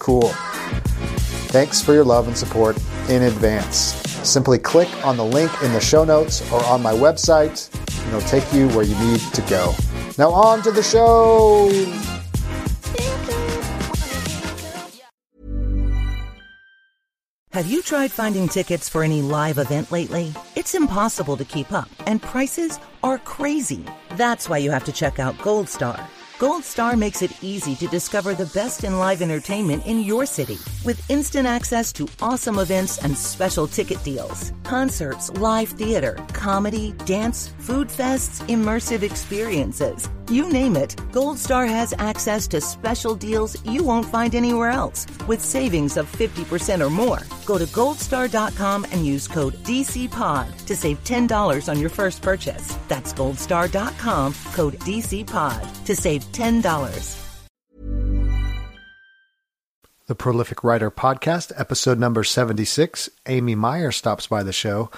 Cool. Thanks for your love and support in advance. Simply click on the link in the show notes or on my website, and it'll take you where you need to go. Now on to the show. Have you tried finding tickets for any live event lately? It's impossible to keep up, and prices are crazy. That's why you have to check out Goldstar. Goldstar makes it easy to discover the best in live entertainment in your city with instant access to awesome events and special ticket deals. Concerts, live theater, comedy, dance, food fests, immersive experiences. You name it, Goldstar has access to special deals you won't find anywhere else with savings of 50% or more. Go to goldstar.com and use code DCPOD to save $10 on your first purchase. That's goldstar.com, code DCPOD to save $10. The Prolific Writer Podcast, episode number 76. Amy Meyer stops by the show,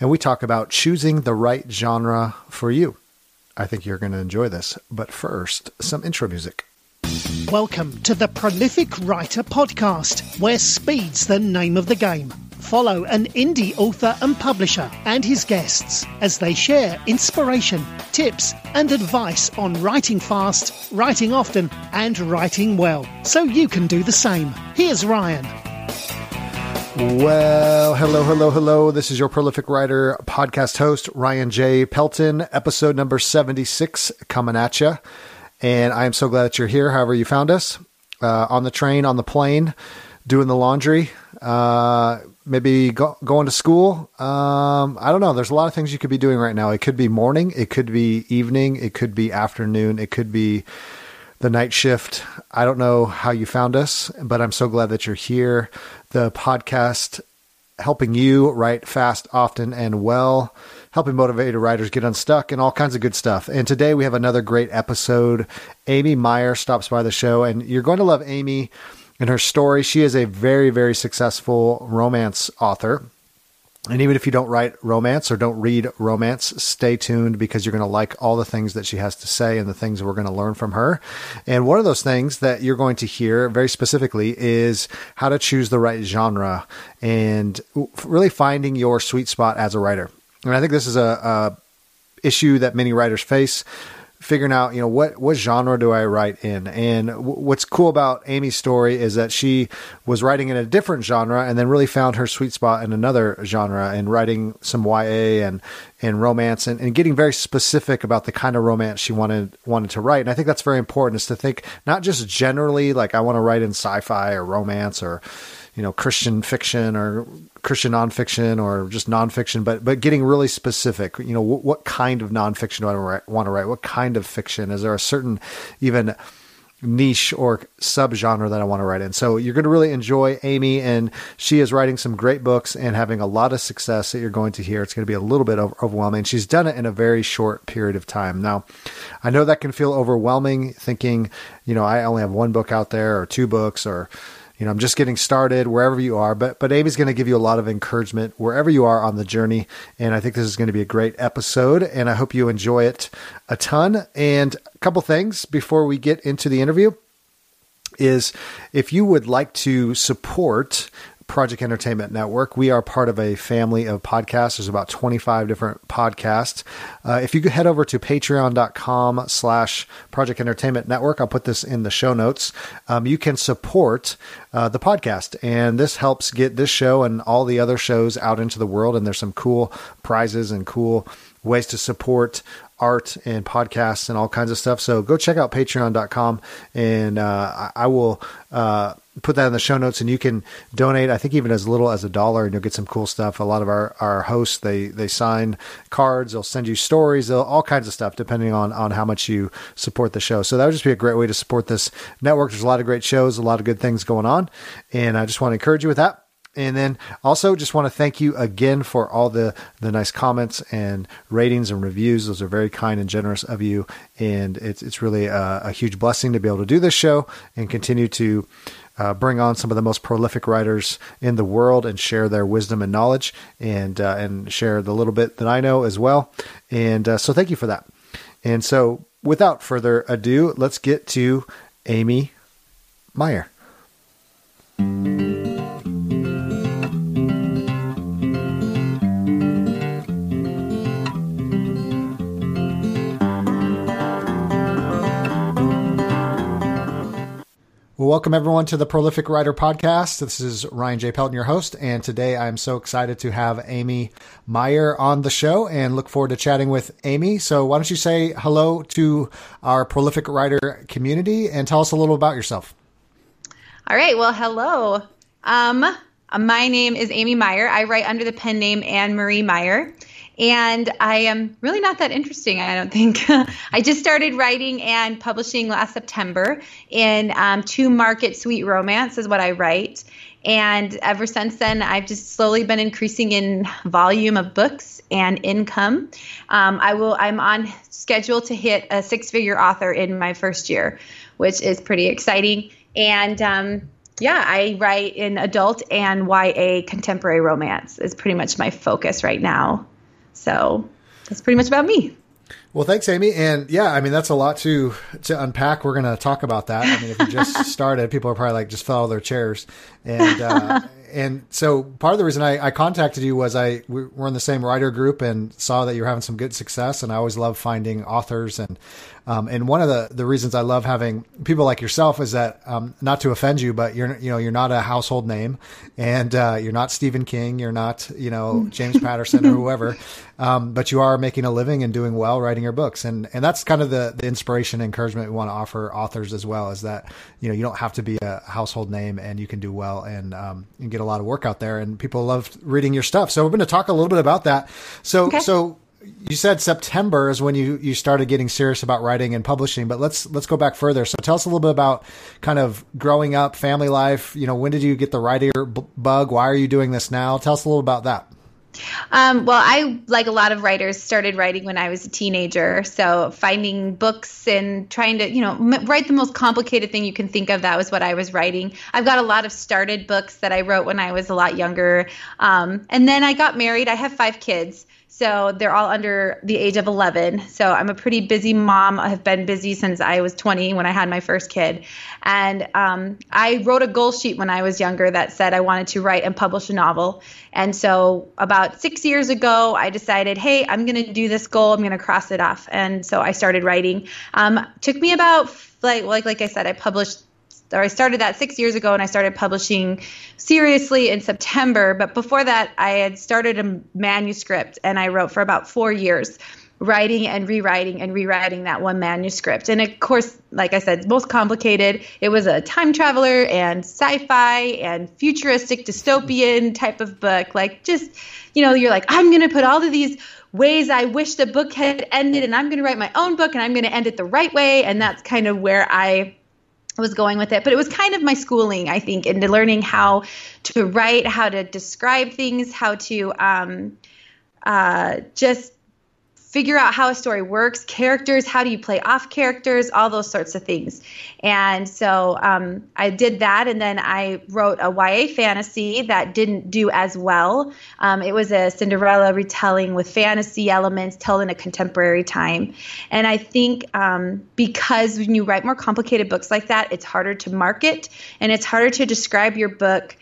and we talk about choosing the right genre for you. I think you're going to enjoy this, but first, some intro music. Welcome to the Prolific Writer Podcast, where speed's the name of the game. Follow an indie author and publisher and his guests as they share inspiration, tips, and advice on writing fast, writing often, and writing well, so you can do the same. Here's Ryan. Well, hello. This is your Prolific Writer Podcast host, Ryan J. Pelton, episode number 76 coming at you. And I am so glad that you're here, however you found us, on the train, on the plane, doing the laundry, maybe going to school. I don't know. There's a lot of things you could be doing right now. It could be morning. It could be evening. It could be afternoon. It could be the night shift. I don't know how you found us, but I'm so glad that you're here. The podcast helping you write fast, often, and well, helping motivated writers get unstuck and all kinds of good stuff. And today we have another great episode. Amy Meyer stops by the show, and you're going to love Amy and her story. She is a very, very successful romance author. And even if you don't write romance or don't read romance, stay tuned because you're going to like all the things that she has to say and the things we're going to learn from her. And one of those things that you're going to hear very specifically is how to choose the right genre and really finding your sweet spot as a writer. And I think this is a issue that many writers face, figuring out, you know, what genre do I write in? And what's cool about Amy's story is that she was writing in a different genre and then really found her sweet spot in another genre and writing some YA and romance and getting very specific about the kind of romance she wanted to write. And I think that's very important, is to think not just generally, like I want to write in sci-fi or romance or, you know, Christian fiction or Christian nonfiction or just nonfiction, but getting really specific. You know, what kind of nonfiction do I want to write? What kind of fiction? Is there a certain even niche or subgenre that I want to write in? So you're going to really enjoy Amy, and she is writing some great books and having a lot of success that you're going to hear. It's going to be a little bit overwhelming. She's done it in a very short period of time. Now, I know that can feel overwhelming, thinking, you know, I only have one book out there or two books or, you know, I'm just getting started, wherever you are. But Amy's going to give you a lot of encouragement wherever you are on the journey. And I think this is going to be a great episode, and I hope you enjoy it a ton. And a couple things before we get into the interview is if you would like to support Project Entertainment Network. We are part of a family of podcasts. There's about 25 different podcasts. If you could head over to patreon.com/Project Entertainment Network, I'll put this in the show notes. You can support the podcast, and this helps get this show and all the other shows out into the world. And there's some cool prizes and cool ways to support art and podcasts and all kinds of stuff. So go check out patreon.com, and I will put that in the show notes, and you can donate, I think even as little as $1, and you'll get some cool stuff. A lot of our hosts, they sign cards, they'll send you stories, all kinds of stuff, depending on how much you support the show. So that would just be a great way to support this network. There's a lot of great shows, a lot of good things going on. And I just want to encourage you with that. And then also just want to thank you again for all the nice comments and ratings and reviews. Those are very kind and generous of you. And it's really a huge blessing to be able to do this show and continue to bring on some of the most prolific writers in the world and share their wisdom and knowledge, and share the little bit that I know as well. And so thank you for that. And so without further ado, let's get to Amy Meyer. Well, welcome everyone to the Prolific Writer Podcast. This is Ryan J. Pelton, your host, and today I'm so excited to have Amy Meyer on the show and look forward to chatting with Amy. So why don't you say hello to our Prolific Writer community and tell us a little about yourself. All right. Well, hello. My name is Amy Meyer. I write under the pen name Anne-Marie Meyer. And I am really not that interesting, I don't think. I just started writing and publishing last September in To Market Sweet Romance is what I write. And ever since then, I've just slowly been increasing in volume of books and income. I'm on schedule to hit a 6-figure author in my first year, which is pretty exciting. And I write in adult and YA contemporary romance is pretty much my focus right now. So that's pretty much about me. Well, thanks, Amy. And yeah, I mean, that's a lot to unpack. We're going to talk about that. I mean, if you just started, people are probably like, just fell out of their chairs. And, and so part of the reason I contacted you was we're in the same writer group and saw that you're having some good success. And I always love finding authors. And one of the reasons I love having people like yourself is that, not to offend you, but you're not a household name, and you're not Stephen King. You're not, James Patterson or whoever, but you are making a living and doing well writing your books. And that's kind of the inspiration and encouragement we want to offer authors as well, is that, you don't have to be a household name, and you can do well and get a lot of work out there, and people love reading your stuff. So we're going to talk a little bit about that. So you said September is when you started getting serious about writing and publishing, but let's go back further. So tell us a little bit about kind of growing up, family life. When did you get the writer bug? Why are you doing this now? Tell us a little about that. Well, I, like a lot of writers, started writing when I was a teenager. So finding books and trying to, write the most complicated thing you can think of. That was what I was writing. I've got a lot of started books that I wrote when I was a lot younger. And then I got married. I have 5 kids. So they're all under the age of 11. So I'm a pretty busy mom. I have been busy since I was 20 when I had my first kid. And I wrote a goal sheet when I was younger that said I wanted to write and publish a novel. And so about 6 years ago, I decided, hey, I'm going to do this goal. I'm going to cross it off. And so I started writing. Took me about, like I said, I started that 6 years ago, and I started publishing seriously in September. But before that, I had started a manuscript, and I wrote for about 4 years, writing and rewriting that one manuscript. And of course, like I said, most complicated. It was a time traveler and sci-fi and futuristic dystopian type of book. Like, just, you're like, I'm going to put all of these ways I wish the book had ended, and I'm going to write my own book, and I'm going to end it the right way. And that's kind of where I was going with it. But it was kind of my schooling, I think, into learning how to write, how to describe things, how to just figure out how a story works, characters, how do you play off characters, all those sorts of things. And so I did that, and then I wrote a YA fantasy that didn't do as well. It was a Cinderella retelling with fantasy elements told in a contemporary time. And I think because when you write more complicated books like that, it's harder to market and it's harder to describe your book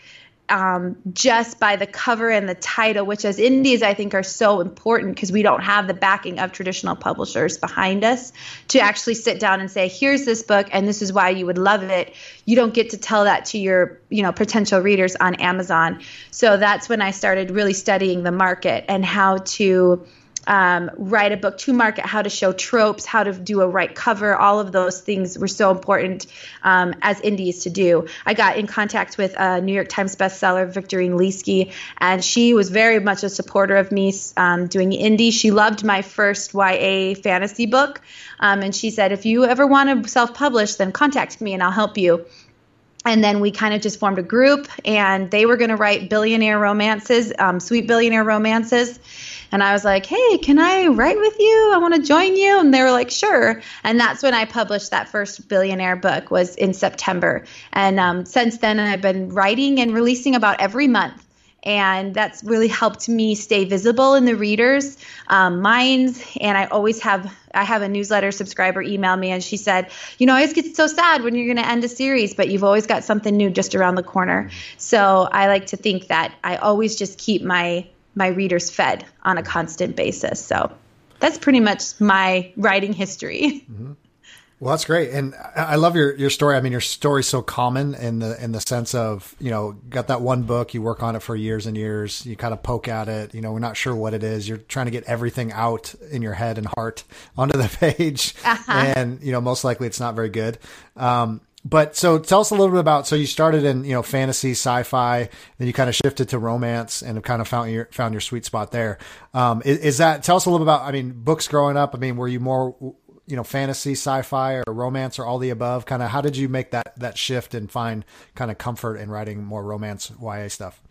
just by the cover and the title, which as indies I think are so important because we don't have the backing of traditional publishers behind us to actually sit down and say, here's this book and this is why you would love it. You don't get to tell that to your potential readers on Amazon. So that's when I started really studying the market and how to write a book to market, how to show tropes, how to do a right cover. All of those things were so important as indies to do. I got in contact with a New York Times bestseller, Victorine Lieske, and she was very much a supporter of me doing indie. She loved my first YA fantasy book, and she said, if you ever want to self-publish, then contact me and I'll help you. And then we kind of just formed a group, and they were going to write billionaire romances, sweet billionaire romances. And I was like, hey, can I write with you? I want to join you. And they were like, sure. And that's when I published that first billionaire book, was in September. And since then, I've been writing and releasing about every month. And that's really helped me stay visible in the readers' minds. And I have a newsletter subscriber email me, and she said, I always get so sad when you're going to end a series, but you've always got something new just around the corner. So I like to think that I always just keep my readers fed on a constant basis. So that's pretty much my writing history. Mm-hmm. Well, that's great. And I love your story. I mean, your story's so common in the sense of, got that one book, you work on it for years and years, you kind of poke at it, we're not sure what it is. You're trying to get everything out in your head and heart onto the page. Uh-huh. And, most likely it's not very good. But so tell us a little bit about, so you started in, fantasy, sci-fi, then you kind of shifted to romance and have kind of found your sweet spot there. Tell us a little bit about, books growing up. Were you more, fantasy, sci-fi or romance or all the above? Kind of how did you make that shift and find kind of comfort in writing more romance YA stuff?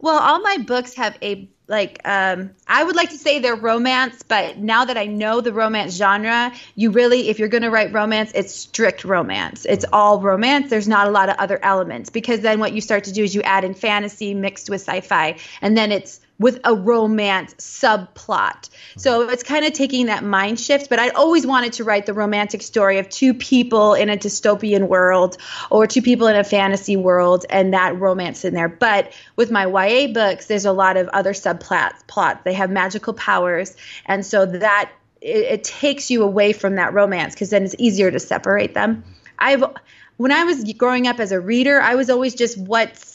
Well, all my books have I would like to say they're romance, but now that I know the romance genre, if you're going to write romance, it's strict romance. It's all romance. There's not a lot of other elements, because then what you start to do is you add in fantasy mixed with sci-fi, and then it's with a romance subplot. So it's kind of taking that mind shift, but I always wanted to write the romantic story of two people in a dystopian world or two people in a fantasy world and that romance in there. But with my YA books, there's a lot of other subplots. They have magical powers. And so that it takes you away from that romance, because then it's easier to separate them. When I was growing up as a reader, I was always just what's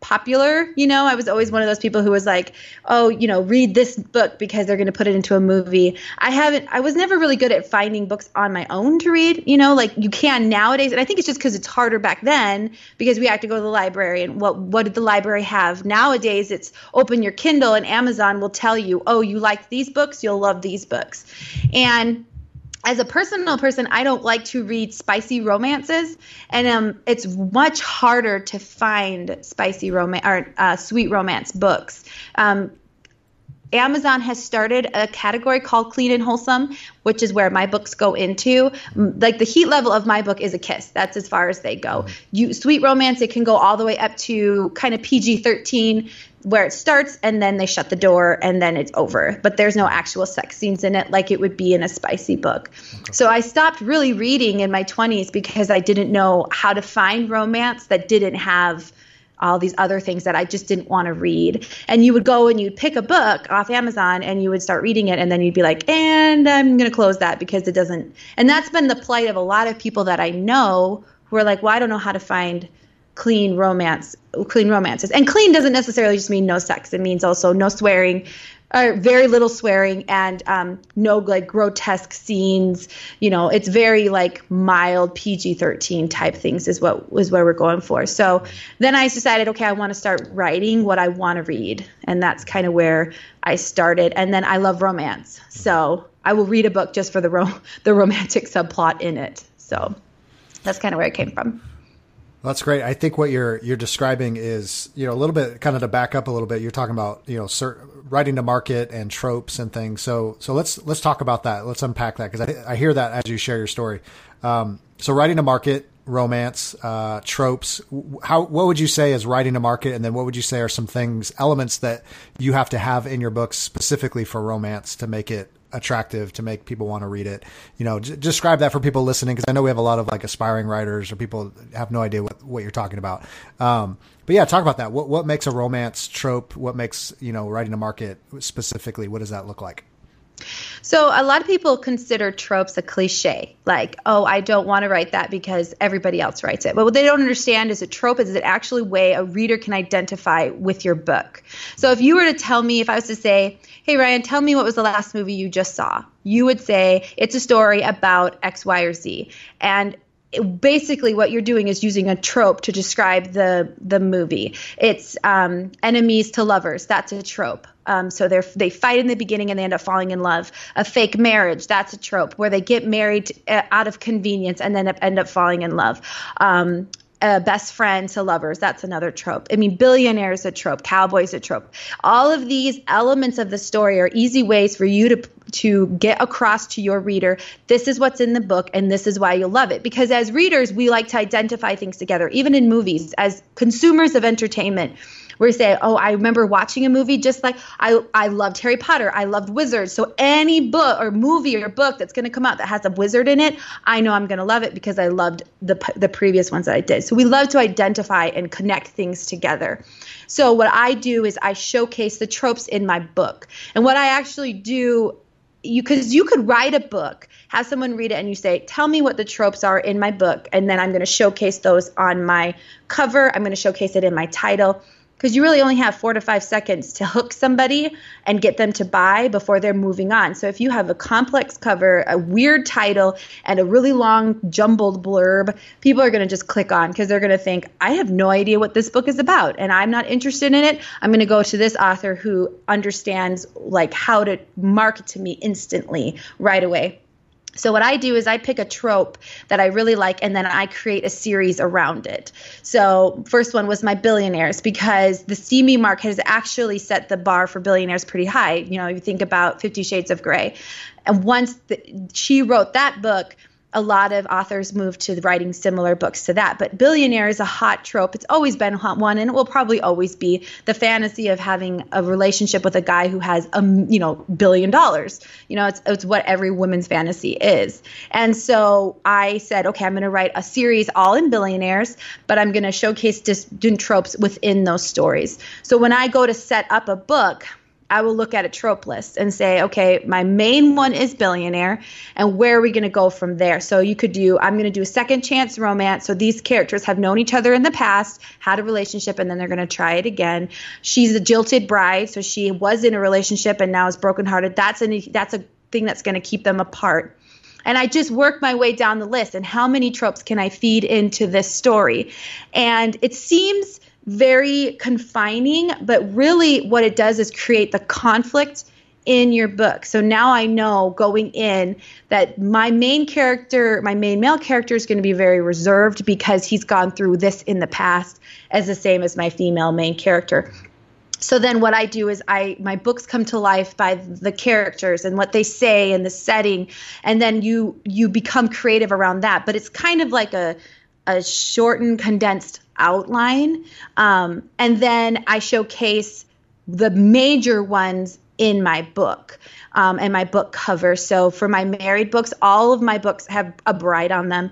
popular. I was always one of those people who was like, read this book because they're going to put it into a movie. I was never really good at finding books on my own to read, you can nowadays. And I think it's just because it's harder back then, because we had to go to the library, and what did the library have? Nowadays it's open your Kindle and Amazon will tell you, oh, you like these books, you'll love these books. And as a personal person, I don't like to read spicy romances, and it's much harder to find spicy romance or sweet romance books. Amazon has started a category called clean and wholesome, which is where my books go into. Like the heat level of my book is a kiss. That's as far as they go. Sweet romance, it can go all the way up to kind of PG-13, where it starts and then they shut the door and then it's over. But there's no actual sex scenes in it like it would be in a spicy book. Okay. So I stopped really reading in my 20s because I didn't know how to find romance that didn't have all these other things that I just didn't want to read. And you would go and you'd pick a book off Amazon and you would start reading it, and then you'd be like, and I'm going to close that because it doesn't. And that's been the plight of a lot of people that I know who are like, well, I don't know how to find clean romances. And clean doesn't necessarily just mean no sex. It means also no swearing, or very little swearing, and no like grotesque scenes. It's very like mild PG-13 type things is what we're going for. So then I decided, okay, I want to start writing what I want to read, and that's kind of where I started. And then I love romance, so I will read a book just for the romantic subplot in it. So that's kind of where it came from. That's great. I think what you're describing is, a little bit, kind of to back up a little bit, you're talking about, writing to market and tropes and things. So let's talk about that. Let's unpack that, because I hear that as you share your story. So writing to market, romance, tropes. What would you say is writing to market? And then what would you say are some things, elements that you have to have in your books specifically for romance to make it attractive, to make people want to read it? You know, describe that for people listening, because I know we have a lot of like aspiring writers or people have no idea what you're talking about. But yeah, talk about that. What makes a romance trope? What makes, you know, writing to market specifically? What does that look like? So a lot of people consider tropes a cliche, like, oh, I don't want to write that because everybody else writes it. But what they don't understand is a trope is an actual way a reader can identify with your book. So if you were to tell me, if I was to say, hey, Ryan, tell me what was the last movie you just saw, you would say it's a story about X, Y, or Z. And basically what you're doing is using a trope to describe the movie. It's enemies to lovers. That's a trope. So they fight in the beginning and they end up falling in love. A fake marriage, that's a trope, where they get married out of convenience and then end up falling in love. Best friend to lovers, that's another trope. I mean, billionaire is a trope. Cowboy is a trope. All of these elements of the story are easy ways for you to get across to your reader, this is what's in the book and this is why you'll love it. Because as readers, we like to identify things together, even in movies. As consumers of entertainment, we say, oh, I remember watching a movie just like I loved Harry Potter. I loved wizards. So any book or movie or book that's going to come out that has a wizard in it, I know I'm going to love it because I loved the previous ones that I did. So we love to identify and connect things together. So what I do is I showcase the tropes in my book. And what I actually do, because you could write a book, have someone read it, and you say, tell me what the tropes are in my book. And then I'm going to showcase those on my cover. I'm going to showcase it in my title. Because you really only have 4 to 5 seconds to hook somebody and get them to buy before they're moving on. So if you have a complex cover, a weird title, and a really long jumbled blurb, people are going to just click on because they're going to think, I have no idea what this book is about and I'm not interested in it. I'm going to go to this author who understands like how to market to me instantly right away. So what I do is I pick a trope that I really like and then I create a series around it. So first one was my billionaires, because the steamy market has actually set the bar for billionaires pretty high. You know, you think about 50 Shades of Grey. And once she wrote that book, a lot of authors moved to writing similar books to that. But billionaire is a hot trope. It's always been one, and it will probably always be the fantasy of having a relationship with a guy who has $1 billion. You know, it's what every woman's fantasy is. And so I said, okay, I'm going to write a series all in billionaires, but I'm going to showcase different tropes within those stories. So when I go to set up a book, I will look at a trope list and say, okay, my main one is billionaire, and where are we going to go from there? So you could do, I'm going to do a second chance romance. So these characters have known each other in the past, had a relationship, and then they're going to try it again. She's a jilted bride, so she was in a relationship and now is brokenhearted. That's a thing that's going to keep them apart. And I just work my way down the list, and how many tropes can I feed into this story? And it seems very confining, but really what it does is create the conflict in your book. So now I know going in that my main male character is going to be very reserved because he's gone through this in the past, as the same as my female main character. So then what I do is my books come to life by the characters and what they say and the setting, and then you become creative around that. But it's kind of like a shortened, condensed outline. And then I showcase the major ones in my book and my book cover. So for my married books, all of my books have a bride on them.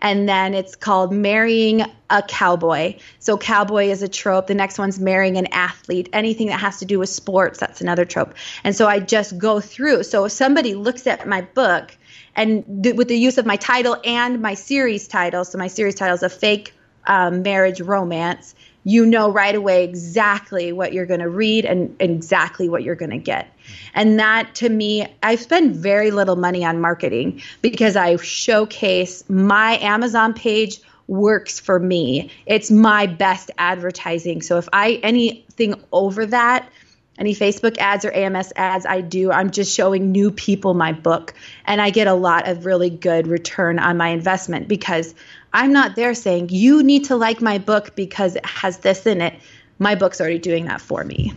And then it's called Marrying a Cowboy. So cowboy is a trope. The next one's marrying an athlete. Anything that has to do with sports, that's another trope. And so I just go through. So if somebody looks at my book, and with the use of my title and my series title, so my series title is a fake marriage romance, you know right away exactly what you're going to read and exactly what you're going to get. And that, to me, I spend very little money on marketing because I showcase my Amazon page works for me. It's my best advertising. So if anything over that, any Facebook ads or AMS ads I do, I'm just showing new people my book. And I get a lot of really good return on my investment because I'm not there saying, you need to like my book because it has this in it. My book's already doing that for me.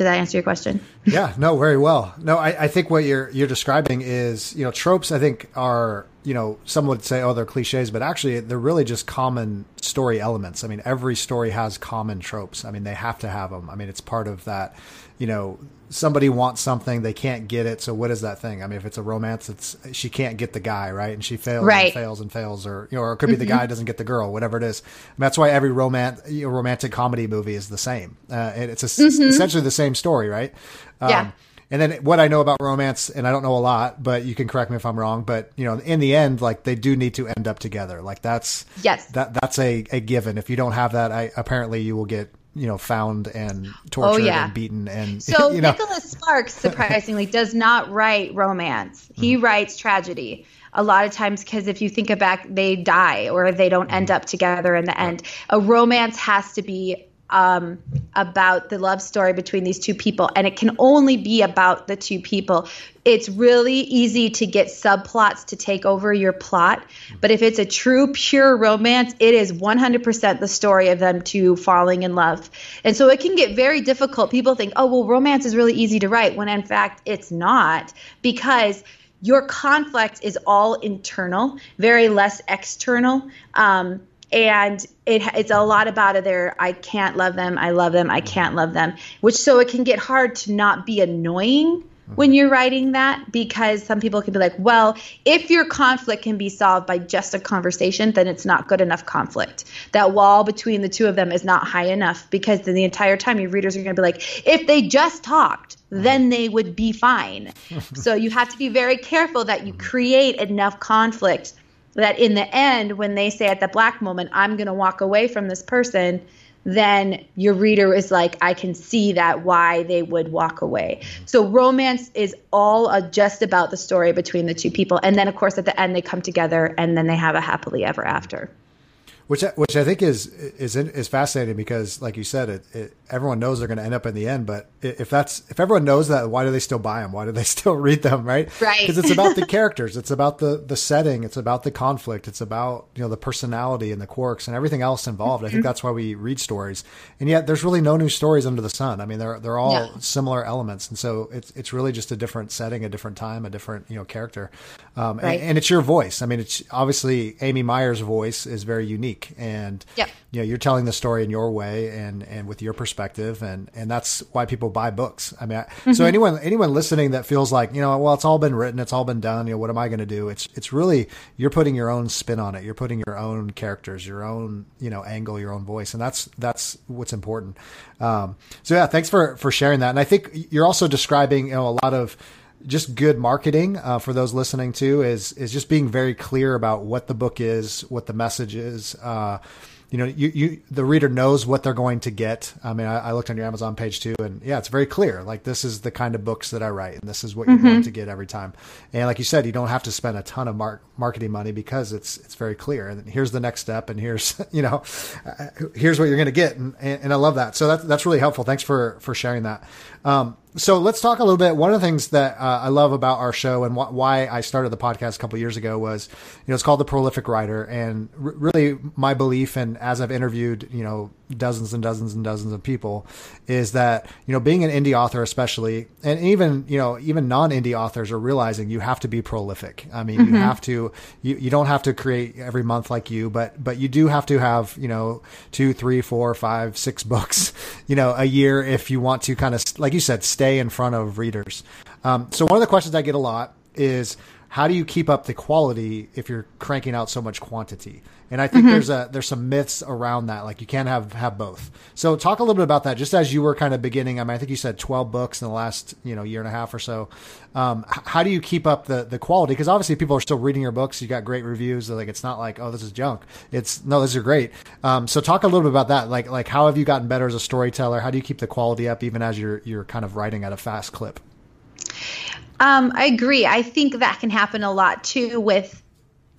Did that answer your question? Yeah, no, very well. No, I think what you're describing is, you know, tropes, I think, are, you know, some would say, oh, they're cliches, but actually they're really just common story elements. I mean, every story has common tropes. I mean, they have to have them. I mean, it's part of that, you know, somebody wants something, they can't get it. So what is that thing? I mean, if it's a romance, it's she can't get the guy, right? And she fails, right, and fails and fails, or, you know, or it could be the guy doesn't get the girl, whatever it is. And that's why every romantic comedy movie is the same. It's essentially the same story, right? Yeah. And then what I know about romance, and I don't know a lot, but you can correct me if I'm wrong, but, you know, in the end, like, they do need to end up together. Like, that's, yes, that's a given. If you don't have that, apparently you will get, you know, found and tortured and beaten. And so you know. Nicholas Sparks, surprisingly, does not write romance. He writes tragedy. A lot of times, because if you think back, they die or they don't end up together in the end. A romance has to be about the love story between these two people, and it can only be about the two people. It's really easy to get subplots to take over your plot, but if it's a true, pure romance, it is 100% the story of them two falling in love. And so it can get very difficult. People think, oh, well, romance is really easy to write, when in fact it's not, because your conflict is all internal, very less external. And it's a lot about their I can't love them, I love them, I can't love them, which so it can get hard to not be annoying when you're writing that, because some people can be like, well, if your conflict can be solved by just a conversation, then it's not good enough conflict. That wall between the two of them is not high enough, because then the entire time your readers are going to be like, if they just talked, then they would be fine. So you have to be very careful that you create enough conflict that in the end, when they say at the black moment, I'm going to walk away from this person, then your reader is like, I can see that why they would walk away. So romance is all just about the story between the two people. And then, of course, at the end, they come together and then they have a happily ever after. Which I think is fascinating, because, like you said, everyone knows they're going to end up in the end. But if everyone knows that, why do they still buy them? Why do they still read them? Right? Right. Because it's about the characters. It's about the setting. It's about the conflict. It's about, you know, the personality and the quirks and everything else involved. I think that's why we read stories. And yet, there's really no new stories under the sun. I mean, they're all similar elements, and so it's really just a different setting, a different time, a different, you know, character. And it's your voice. I mean, it's obviously Amy Meyer's voice is very unique. And you know, you're telling the story in your way and with your perspective, and that's why people buy books. I mean, so anyone listening that feels like, you know, well, it's all been written, it's all been done, you know, what am I going to do? It's really, you're putting your own spin on it. You're putting your own characters, your own, you know, angle, your own voice, and that's what's important. So yeah, thanks for sharing that. And I think you're also describing, you know, a lot of just good marketing for those listening too, is just being very clear about what the book is, what the message is. You know, the reader knows what they're going to get. I mean, I looked on your Amazon page too, and yeah, it's very clear. Like, this is the kind of books that I write, and this is what you're going to get every time. And like you said, you don't have to spend a ton of marketing money, because it's very clear. And here's the next step, and here's, you know, here's what you're going to get. And I love that. So that's really helpful. Thanks for sharing that. So let's talk a little bit. One of the things that I love about our show and why I started the podcast a couple of years ago was, you know, it's called The Prolific Writer, and really my belief, and as I've interviewed, you know, dozens and dozens and dozens of people, is that, you know, being an indie author especially, and even, you know, even non-indie authors are realizing you have to be prolific. I mean, you have to, you don't have to create every month like you, but you do have to have, you know, 2, 3, 4, 5, 6 books, you know, a year if you want to kind of, like you said, stay in front of readers. So one of the questions I get a lot is, how do you keep up the quality if you're cranking out so much quantity? And I think there's some myths around that. Like, you can't have both. So talk a little bit about that, just as you were kind of beginning. I mean, I think you said 12 books in the last, you know, year and a half or so. How do you keep up the quality? Because obviously people are still reading your books. You got great reviews. Like, it's not like, oh, this is junk. It's no, these are great. So talk a little bit about that. Like how have you gotten better as a storyteller? How do you keep the quality up even as you're kind of writing at a fast clip? I agree. I think that can happen a lot too with,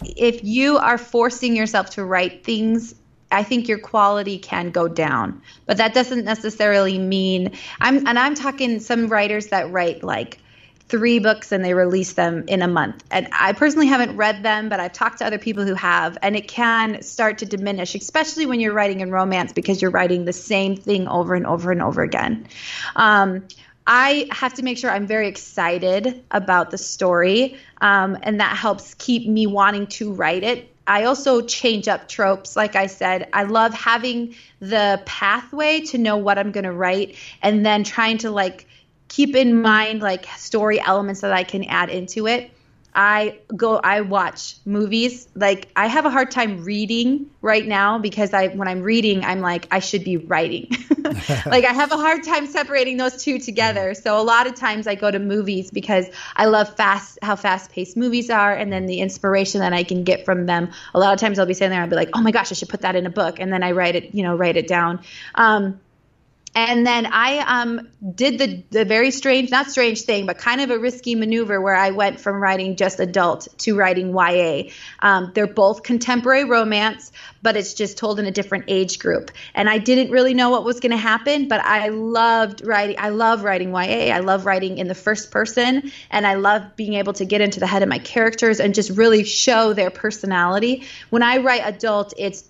if you are forcing yourself to write things, I think your quality can go down, but that doesn't necessarily mean I'm talking some writers that write like three books and they release them in a month. And I personally haven't read them, but I've talked to other people who have, and it can start to diminish, especially when you're writing in romance, because you're writing the same thing over and over and over again. I have to make sure I'm very excited about the story, and that helps keep me wanting to write it. I also change up tropes. Like I said, I love having the pathway to know what I'm going to write, and then trying to keep in mind story elements that I can add into it. I watch movies. I have a hard time reading right now because when I'm reading, I'm I should be writing. I have a hard time separating those two together. So a lot of times I go to movies because I love how fast-paced movies are, and then the inspiration that I can get from them. A lot of times I'll be sitting there and I'll be like, oh my gosh, I should put that in a book. And then I write it down. And then I did the very strange, not strange thing, but kind of a risky maneuver where I went from writing just adult to writing YA. They're both contemporary romance, but it's just told in a different age group. And I didn't really know what was going to happen, but I loved writing. I love writing YA. I love writing in the first person, and I love being able to get into the head of my characters and just really show their personality. When I write adult, it's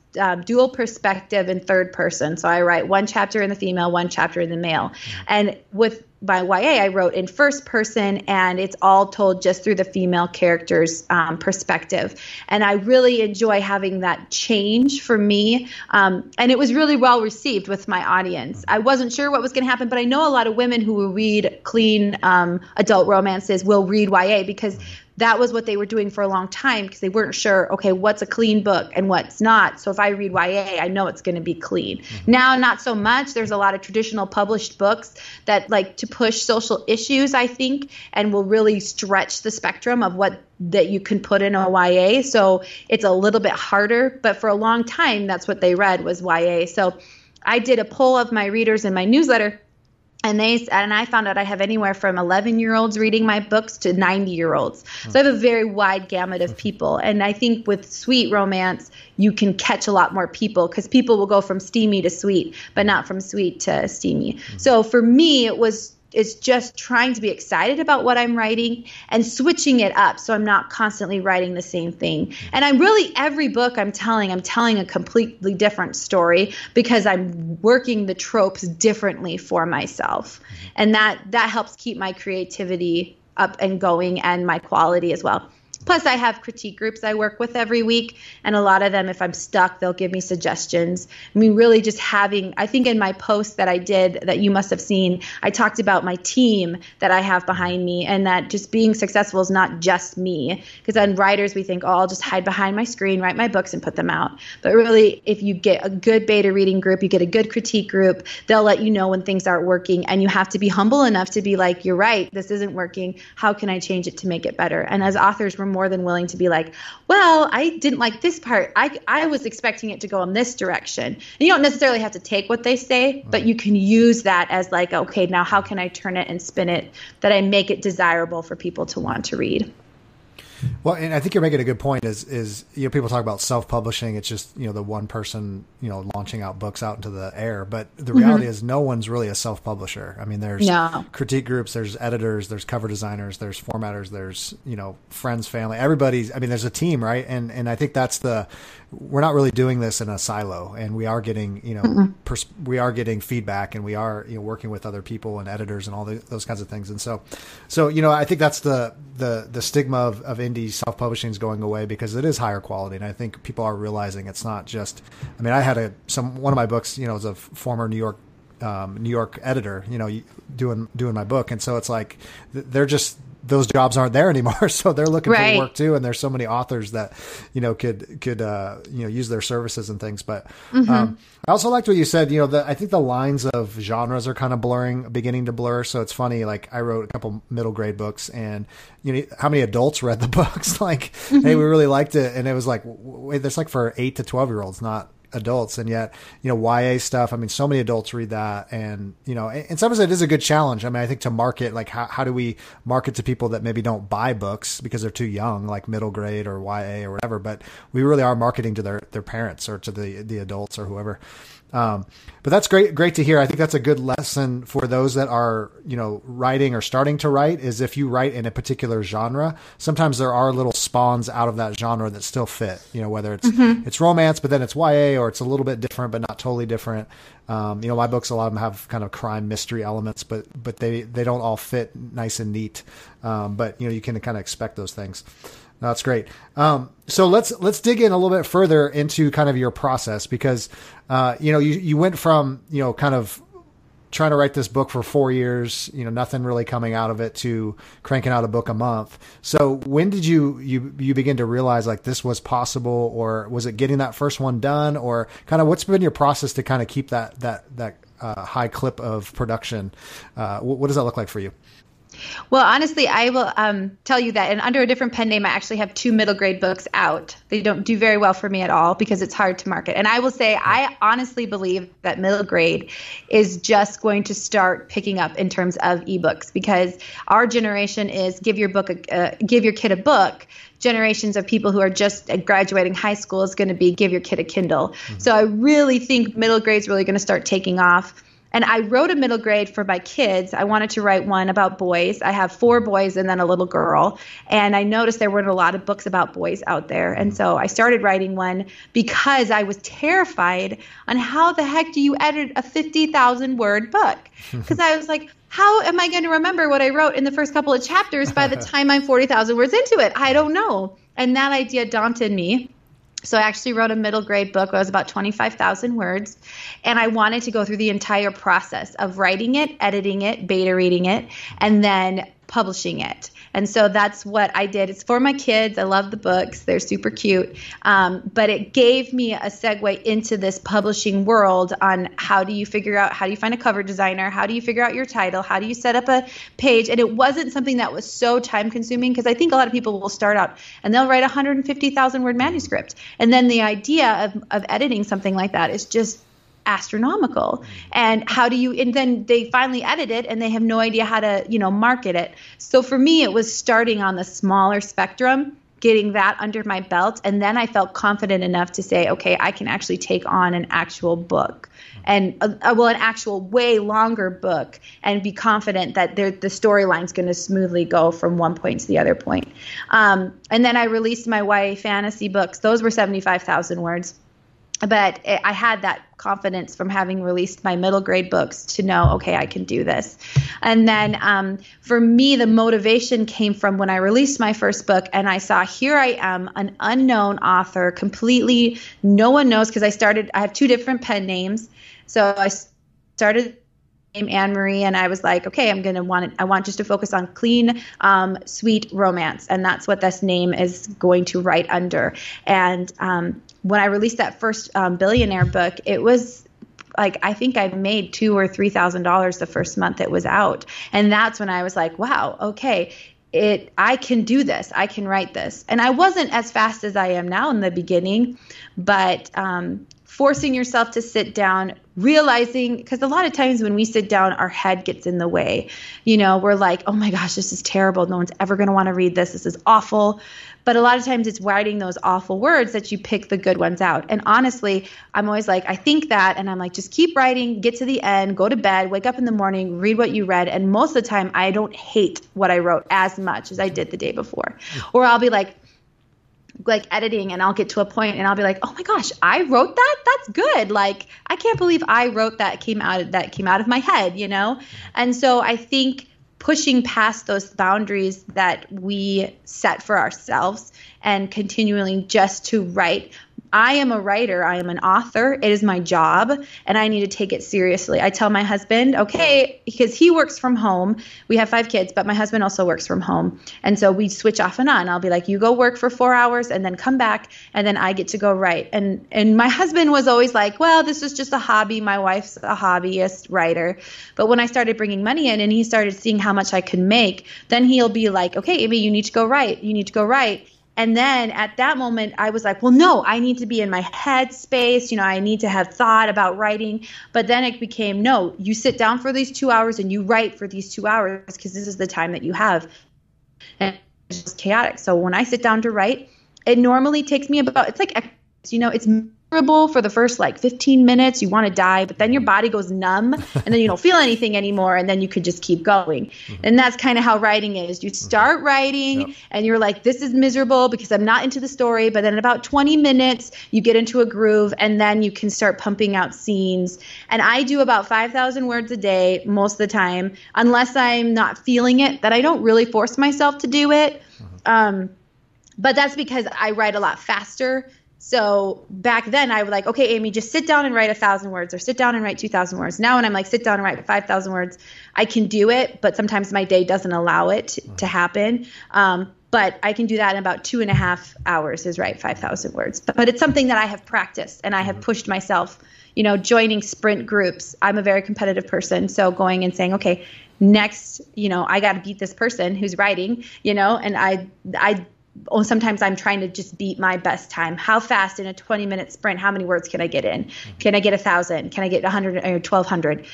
dual perspective and third person. So I write one chapter in the female, one chapter in the male. And with my YA, I wrote in first person, and it's all told just through the female character's perspective. And I really enjoy having that change for me. And it was really well received with my audience. I wasn't sure what was going to happen, but I know a lot of women who will read clean adult romances will read YA, because that was what they were doing for a long time, because they weren't sure, okay, what's a clean book and what's not. So if I read YA, I know it's going to be clean. Mm-hmm. Now, not so much. There's a lot of traditional published books that like to push social issues, I think, and will really stretch the spectrum of what that you can put in a YA. So it's a little bit harder, but for a long time, that's what they read was YA. So I did a poll of my readers in my newsletter, and I found out I have anywhere from 11-year-olds reading my books to 90-year-olds. So I have a very wide gamut of people. And I think with sweet romance, you can catch a lot more people, because people will go from steamy to sweet, but not from sweet to steamy. Mm-hmm. So for me, it's just trying to be excited about what I'm writing and switching it up, so I'm not constantly writing the same thing. And I'm really, every book I'm telling a completely different story, because I'm working the tropes differently for myself. And that helps keep my creativity up and going, and my quality as well. Plus, I have critique groups I work with every week, and a lot of them, if I'm stuck, they'll give me suggestions. I mean, really just having, I think in my post that I did that you must have seen, I talked about my team that I have behind me, and that just being successful is not just me. Because on writers, we think, oh, I'll just hide behind my screen, write my books, and put them out. But really, if you get a good beta reading group, you get a good critique group, they'll let you know when things aren't working, and you have to be humble enough to be like, you're right, this isn't working. How can I change it to make it better? And as authors, we're more than willing to be like, well, I didn't like this part. I was expecting it to go in this direction. And you don't necessarily have to take what they say, but you can use that as like, okay, now how can I turn it and spin it that I make it desirable for people to want to read? Well, and I think you're making a good point is, you know, people talk about self-publishing. It's just, you know, the one person, you know, launching out books out into the air. But the reality is no one's really a self-publisher. I mean, there's critique groups, there's editors, there's cover designers, there's formatters, there's, you know, friends, family, everybody's, I mean, there's a team, right? And I think that's we're not really doing this in a silo, and we are getting, you know, we are getting feedback, and we are, you know, working with other people and editors and all those kinds of things. And so, you know, I think that's the stigma of indie self-publishing is going away, because it is higher quality. And I think people are realizing it's not just, I mean, I had one of my books, you know, as a former New York editor, you know, doing my book. And so it's like, they're just, those jobs aren't there anymore. So they're looking for work too. And there's so many authors that, you know, could you know, use their services and things. But I also liked what you said, you know, I think the lines of genres are kind of beginning to blur. So it's funny, like I wrote a couple middle grade books, and you know, how many adults read the books? Like, hey, we really liked it. And it was like, wait, that's like for 8 to 12-year-olds, not adults. And yet, you know, YA stuff, I mean, so many adults read that. And, you know, and sometimes it is a good challenge. I mean, I think to market, like how do we market to people that maybe don't buy books because they're too young, like middle grade or YA or whatever, but we really are marketing to their parents or to the adults or whoever. But that's great to hear. I think that's a good lesson for those that are, writing or starting to write, is if you write in a particular genre, sometimes there are little spawns out of that genre that still fit, whether it's, it's romance, but then it's YA, or it's a little bit different, but not totally different. My books, a lot of them have kind of crime mystery elements, but they don't all fit nice and neat. But you can kind of expect those things. That's great. So let's dig in a little bit further into kind of your process, because, you went from, kind of trying to write this book for 4 years, nothing really coming out of it, to cranking out a book a month. So when did you begin to realize like this was possible, or was it getting that first one done, or kind of what's been your process to kind of keep that high clip of production? What does that look like for you? Well, honestly, I will tell you that, and under a different pen name, I actually have 2 middle grade books out. They don't do very well for me at all because it's hard to market. And I will say, I honestly believe that middle grade is just going to start picking up in terms of ebooks, because our generation is give your kid a book. Generations of people who are just graduating high school is going to be give your kid a Kindle. Mm-hmm. So I really think middle grade is really going to start taking off. And I wrote a middle grade for my kids. I wanted to write one about boys. I have 4 boys and then a little girl. And I noticed there weren't a lot of books about boys out there. And so I started writing one because I was terrified on how the heck do you edit a 50,000 word book? Because I was like, how am I going to remember what I wrote in the first couple of chapters by the time I'm 40,000 words into it? I don't know. And that idea daunted me. So I actually wrote a middle grade book. It was about 25,000 words. And I wanted to go through the entire process of writing it, editing it, beta reading it, and then publishing it. And so that's what I did. It's for my kids. I love the books. They're super cute. But it gave me a segue into this publishing world on how do you find a cover designer? How do you figure out your title? How do you set up a page? And it wasn't something that was so time consuming, because I think a lot of people will start out and they'll write a 150,000 word manuscript. And then the idea of editing something like that is just astronomical. And and then they finally edit it and they have no idea how to, market it. So for me, it was starting on the smaller spectrum, getting that under my belt. And then I felt confident enough to say, okay, I can actually take on an actual book, and an actual way longer book, and be confident that the storyline's going to smoothly go from one point to the other point. And then I released my YA fantasy books. Those were 75,000 words. But I had that confidence from having released my middle grade books to know, okay, I can do this. And then for me, the motivation came from when I released my first book and I saw, here I am, an unknown author, completely no one knows, because I have 2 different pen names. So I started Anne-Marie, and I was like, okay, I want just to focus on clean, sweet romance. And that's what this name is going to write under. And when I released that first billionaire book, it was like, I think I made $2,000 or $3,000 the first month it was out. And that's when I was like, wow, okay, I can do this. I can write this. And I wasn't as fast as I am now in the beginning, but forcing yourself to sit down, realizing, because a lot of times when we sit down, our head gets in the way. We're like, oh my gosh, this is terrible. No one's ever going to want to read this. This is awful. But a lot of times it's writing those awful words that you pick the good ones out. And honestly, I'm always like, I think that, and I'm like, just keep writing, get to the end, go to bed, wake up in the morning, read what you read. And most of the time, I don't hate what I wrote as much as I did the day before. Or I'll be like editing, and I'll get to a point and I'll be like, oh my gosh, I wrote that? That's good. Like, I can't believe I wrote that came out of my head, And so I think pushing past those boundaries that we set for ourselves and continually just to write. I am a writer. I am an author. It is my job, and I need to take it seriously. I tell my husband, okay, because he works from home. We have 5 kids, but my husband also works from home. And so we switch off and on. I'll be like, you go work for 4 hours and then come back, and then I get to go write. And my husband was always like, well, this is just a hobby. My wife's a hobbyist writer. But when I started bringing money in and he started seeing how much I could make, then he'll be like, okay, Amy, you need to go write. You need to go write. And then at that moment, I was like, well, no, I need to be in my head space. I need to have thought about writing. But then it became, no, you sit down for these 2 hours and you write for these 2 hours, because this is the time that you have. And it's just chaotic. So when I sit down to write, it normally takes me it's miserable for the first like 15 minutes. You want to die, but then your body goes numb and then you don't feel anything anymore. And then you could just keep going. Mm-hmm. And that's kind of how writing is. You start writing and you're like, this is miserable because I'm not into the story. But then in about 20 minutes, you get into a groove and then you can start pumping out scenes. And I do about 5,000 words a day most of the time, unless I'm not feeling it, that I don't really force myself to do it. But that's because I write a lot faster. So back then I would like, okay, Amy, just sit down and write 1,000 words or sit down and write 2,000 words. Now when I'm like, sit down and write 5,000 words, I can do it, but sometimes my day doesn't allow it to happen. But I can do that in about 2.5 hours is write 5,000 words. But it's something that I have practiced and I have pushed myself, you know, joining sprint groups. I'm a very competitive person. So going and saying, okay, next, you know, I got to beat this person who's writing, you know, and I sometimes I'm trying to just beat my best time. How fast in a 20-minute sprint, how many words can I get in? Can I get 1,000? Can I get 100 or 1,200?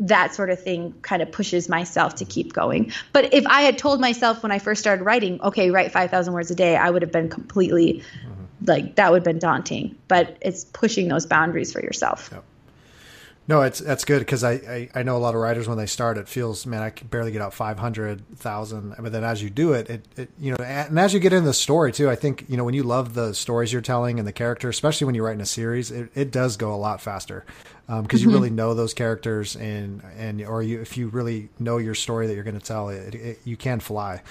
That sort of thing kind of pushes myself to keep going. But if I had told myself when I first started writing, okay, write 5,000 words a day, I would have been completely like, that would have been daunting. But it's pushing those boundaries for yourself. Yep. No, that's good because I know a lot of writers when they start, it feels, man, I can barely get out 500,000. But then as you do it, it, you know, and as you get into the story too, I think, you know, when you love the stories you're telling and the character, especially when you're writing a series, it does go a lot faster because you really know those characters and if you really know your story that you're going to tell, you can fly.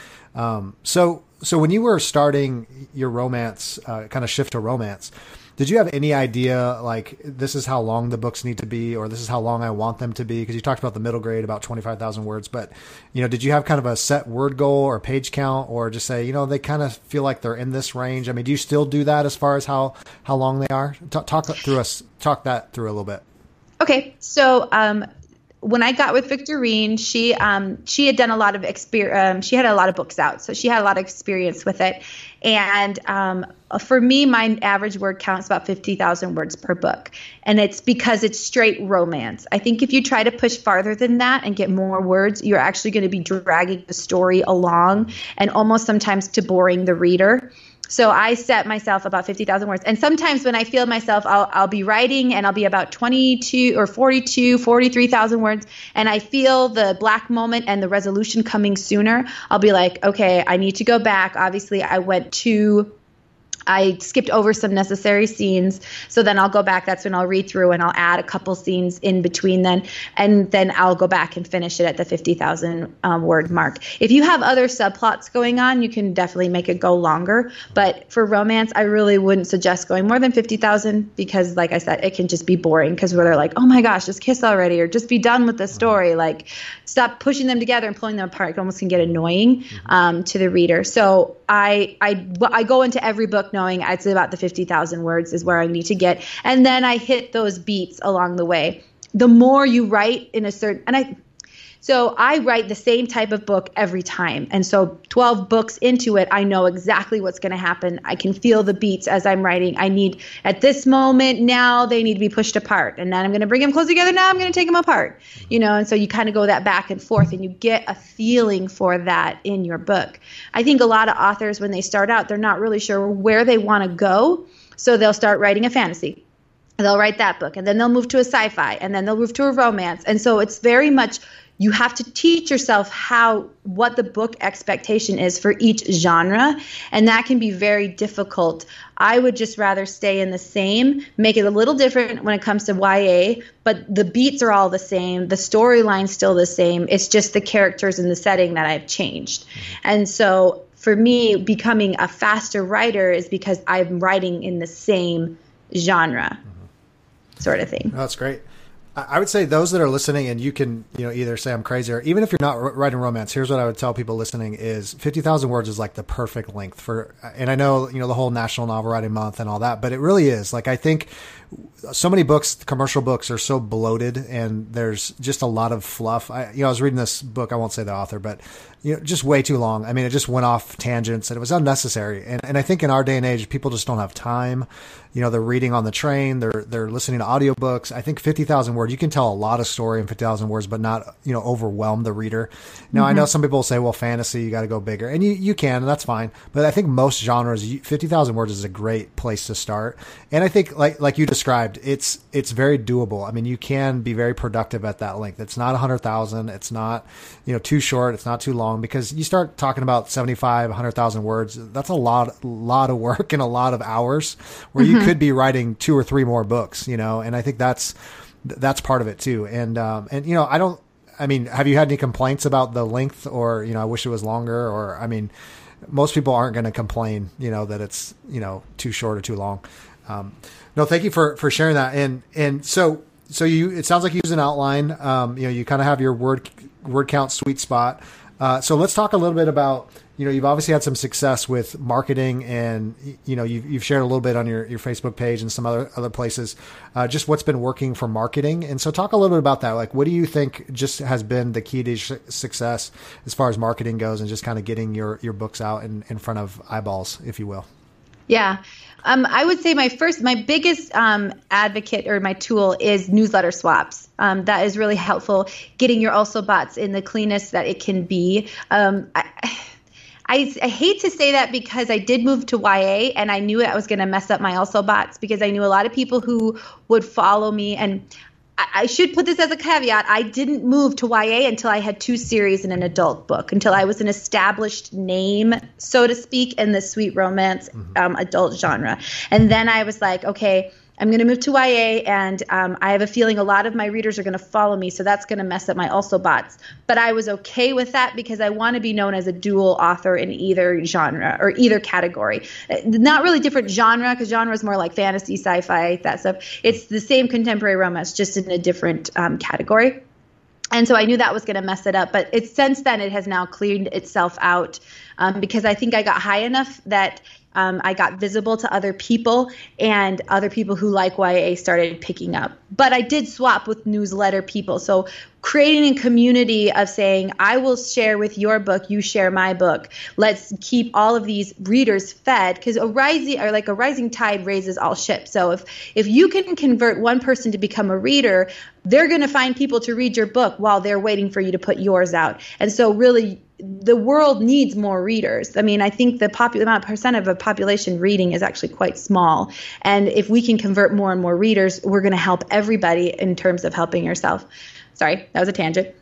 So when you were starting your romance, kind of shift to romance, did you have any idea, like, this is how long the books need to be, or this is how long I want them to be? Because you talked about the middle grade, about 25,000 words. But, you know, did you have kind of a set word goal or page count, or just say, you know, they kind of feel like they're in this range? I mean, do you still do that as far as how long they are? Talk that through a little bit. Okay. So, when I got with Victorine, she had done a lot of experience. She had a lot of books out, so she had a lot of experience with it. And for me, my average word count is about 50,000 words per book, and it's because it's straight romance. I think if you try to push farther than that and get more words, you're actually going to be dragging the story along and almost sometimes to boring the reader. So I set myself about 50,000 words. And sometimes when I feel myself, I'll be writing and I'll be about 22 or 42, 43,000 words. And I feel the black moment and the resolution coming sooner. I'll be like, okay, I need to go back. Obviously, I skipped over some necessary scenes. So then I'll go back. That's when I'll read through and I'll add a couple scenes in between then. And then I'll go back and finish it at the 50,000 word mark. If you have other subplots going on, you can definitely make it go longer. But for romance, I really wouldn't suggest going more than 50,000 because, like I said, it can just be boring because where they're like, oh my gosh, just kiss already or just be done with the story. Like, stop pushing them together and pulling them apart. It almost can get annoying to the reader. So I go into every book knowing I'd say about the 50,000 words is where I need to get. And then I hit those beats along the way. The more you write in a certain, so I write the same type of book every time. And so 12 books into it, I know exactly what's going to happen. I can feel the beats as I'm writing. I need, at this moment now, they need to be pushed apart. And then I'm going to bring them close together. Now I'm going to take them apart. You know, and so you kind of go that back and forth and you get a feeling for that in your book. I think a lot of authors, when they start out, they're not really sure where they want to go. So they'll start writing a fantasy. They'll write that book. And then they'll move to a sci-fi. And then they'll move to a romance. And so it's very much... you have to teach yourself what the book expectation is for each genre, and that can be very difficult. I would just rather stay in the same, make it a little different when it comes to YA, but the beats are all the same, the storyline's still the same, it's just the characters and the setting that I've changed. And so for me, becoming a faster writer is because I'm writing in the same genre sort of thing. Oh, that's great. I would say those that are listening, and you can, you know, either say I'm crazy or even if you're not writing romance, here's what I would tell people listening is 50,000 words is like the perfect length for, and I know, you know, the whole National Novel Writing Month and all that, but it really is like, I think so many books, commercial books are so bloated and there's just a lot of fluff. I was reading this book. I won't say the author, but you know, just way too long. I mean, it just went off tangents and it was unnecessary. And I think in our day and age, people just don't have time. You know, they're reading on the train, they're listening to audiobooks. I think 50,000 words. words. You can tell a lot of story in 50,000 words, but not, you know, overwhelm the reader. Now, I know some people will say, well, fantasy, you got to go bigger, and you can, and that's fine. But I think most genres, 50,000 words is a great place to start. And I think like you described, it's very doable. I mean, you can be very productive at that length. It's not 100,000. It's not, you know, too short. It's not too long, because you start talking about 75, 100,000 words. That's a lot of work and a lot of hours where you could be writing 2 or 3 more books, you know? And I think that's part of it too. And you know, have you had any complaints about the length, or, you know, I wish it was longer, or, I mean, most people aren't going to complain, you know, that it's, you know, too short or too long. No, thank you for sharing that. And so you, it sounds like you use an outline, you know, you kind of have your word count sweet spot. So let's talk a little bit about, you know, you've obviously had some success with marketing, and, you know, you've shared a little bit on your Facebook page and some other places, just what's been working for marketing. And so talk a little bit about that. Like, what do you think just has been the key to success as far as marketing goes, and just kind of getting your books out in front of eyeballs, if you will? Yeah. I would say my biggest advocate, or my tool, is newsletter swaps. That is really helpful. Getting your also bots in the cleanest that it can be. I hate to say that, because I did move to YA, and I knew I was going to mess up my also bots, because I knew a lot of people who would follow me. And I should put this as a caveat. I didn't move to YA until I had 2 series in an adult book, until I was an established name, so to speak, in the sweet romance adult genre. And then I was like, okay, I'm going to move to YA, and I have a feeling a lot of my readers are going to follow me, so that's going to mess up my also bots. But I was okay with that, because I want to be known as a dual author in either genre or either category. Not really different genre, because genre is more like fantasy, sci-fi, that stuff. It's the same contemporary romance, just in a different category. And so I knew that was going to mess it up. But since then, it has now cleaned itself out, because I think I got high enough that – I got visible to other people, and other people who like YA started picking up. But I did swap with newsletter people. So creating a community of saying, I will share with your book, you share my book. Let's keep all of these readers fed, because a rising tide raises all ships. So if you can convert one person to become a reader, they're going to find people to read your book while they're waiting for you to put yours out. And so really, the world needs more readers. I mean, I think the amount percent of a population reading is actually quite small. And if we can convert more and more readers, we're going to help everybody in terms of helping yourself. Sorry, that was a tangent.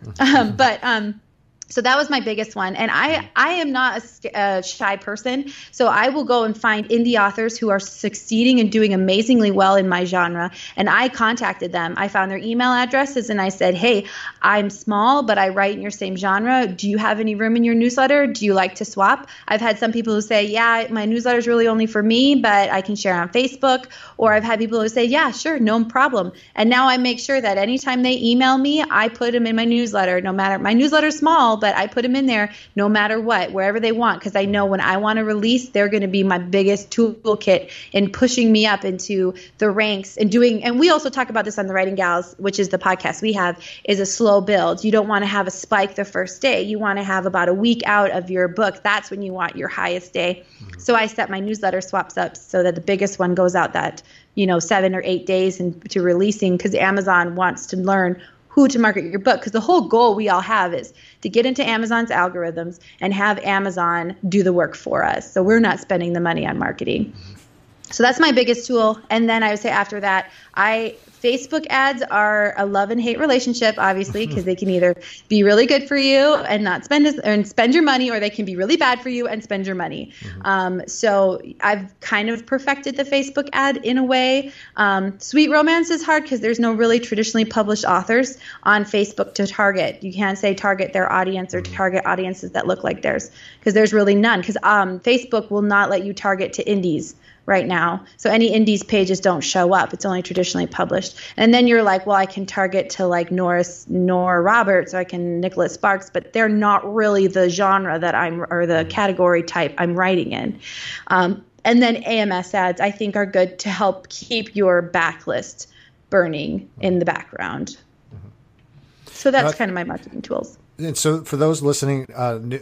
So that was my biggest one. And I am not a shy person. So I will go and find indie authors who are succeeding and doing amazingly well in my genre. And I contacted them. I found their email addresses, and I said, hey, I'm small, but I write in your same genre. Do you have any room in your newsletter? Do you like to swap? I've had some people who say, yeah, my newsletter is really only for me, but I can share on Facebook. Or I've had people who say, yeah, sure, no problem. And now I make sure that anytime they email me, I put them in my newsletter, no matter. My newsletter's small, but I put them in there no matter what, wherever they want, because I know when I want to release, they're going to be my biggest toolkit in pushing me up into the ranks and doing. And we also talk about this on the Writing Gals, which is the podcast we have, is a slow build. You don't want to have a spike the first day. You want to have about a week out of your book. That's when you want your highest day. So I set my newsletter swaps up so that the biggest one goes out that, you know, 7 or 8 days into releasing, because Amazon wants to learn who to market your book, because the whole goal we all have is to get into Amazon's algorithms and have Amazon do the work for us, so we're not spending the money on marketing. So that's my biggest tool. And then I would say after that, Facebook ads are a love and hate relationship, obviously, because they can either be really good for you and not spend your money, or they can be really bad for you and spend your money. So I've kind of perfected the Facebook ad in a way. Sweet romance is hard because there's no really traditionally published authors on Facebook to target. You can't say target their audience or target audiences that look like theirs, because there's really none, because Facebook will not let you target to indies right now. So any indies pages don't show up. It's only traditionally published. And then you're like, well, I can target to like Nora Roberts, or I can Nicholas Sparks, but they're not really the genre that I'm, or the category type I'm writing in. And then AMS ads, I think, are good to help keep your backlist burning in the background. So that's kind of my marketing tools. And so for those listening,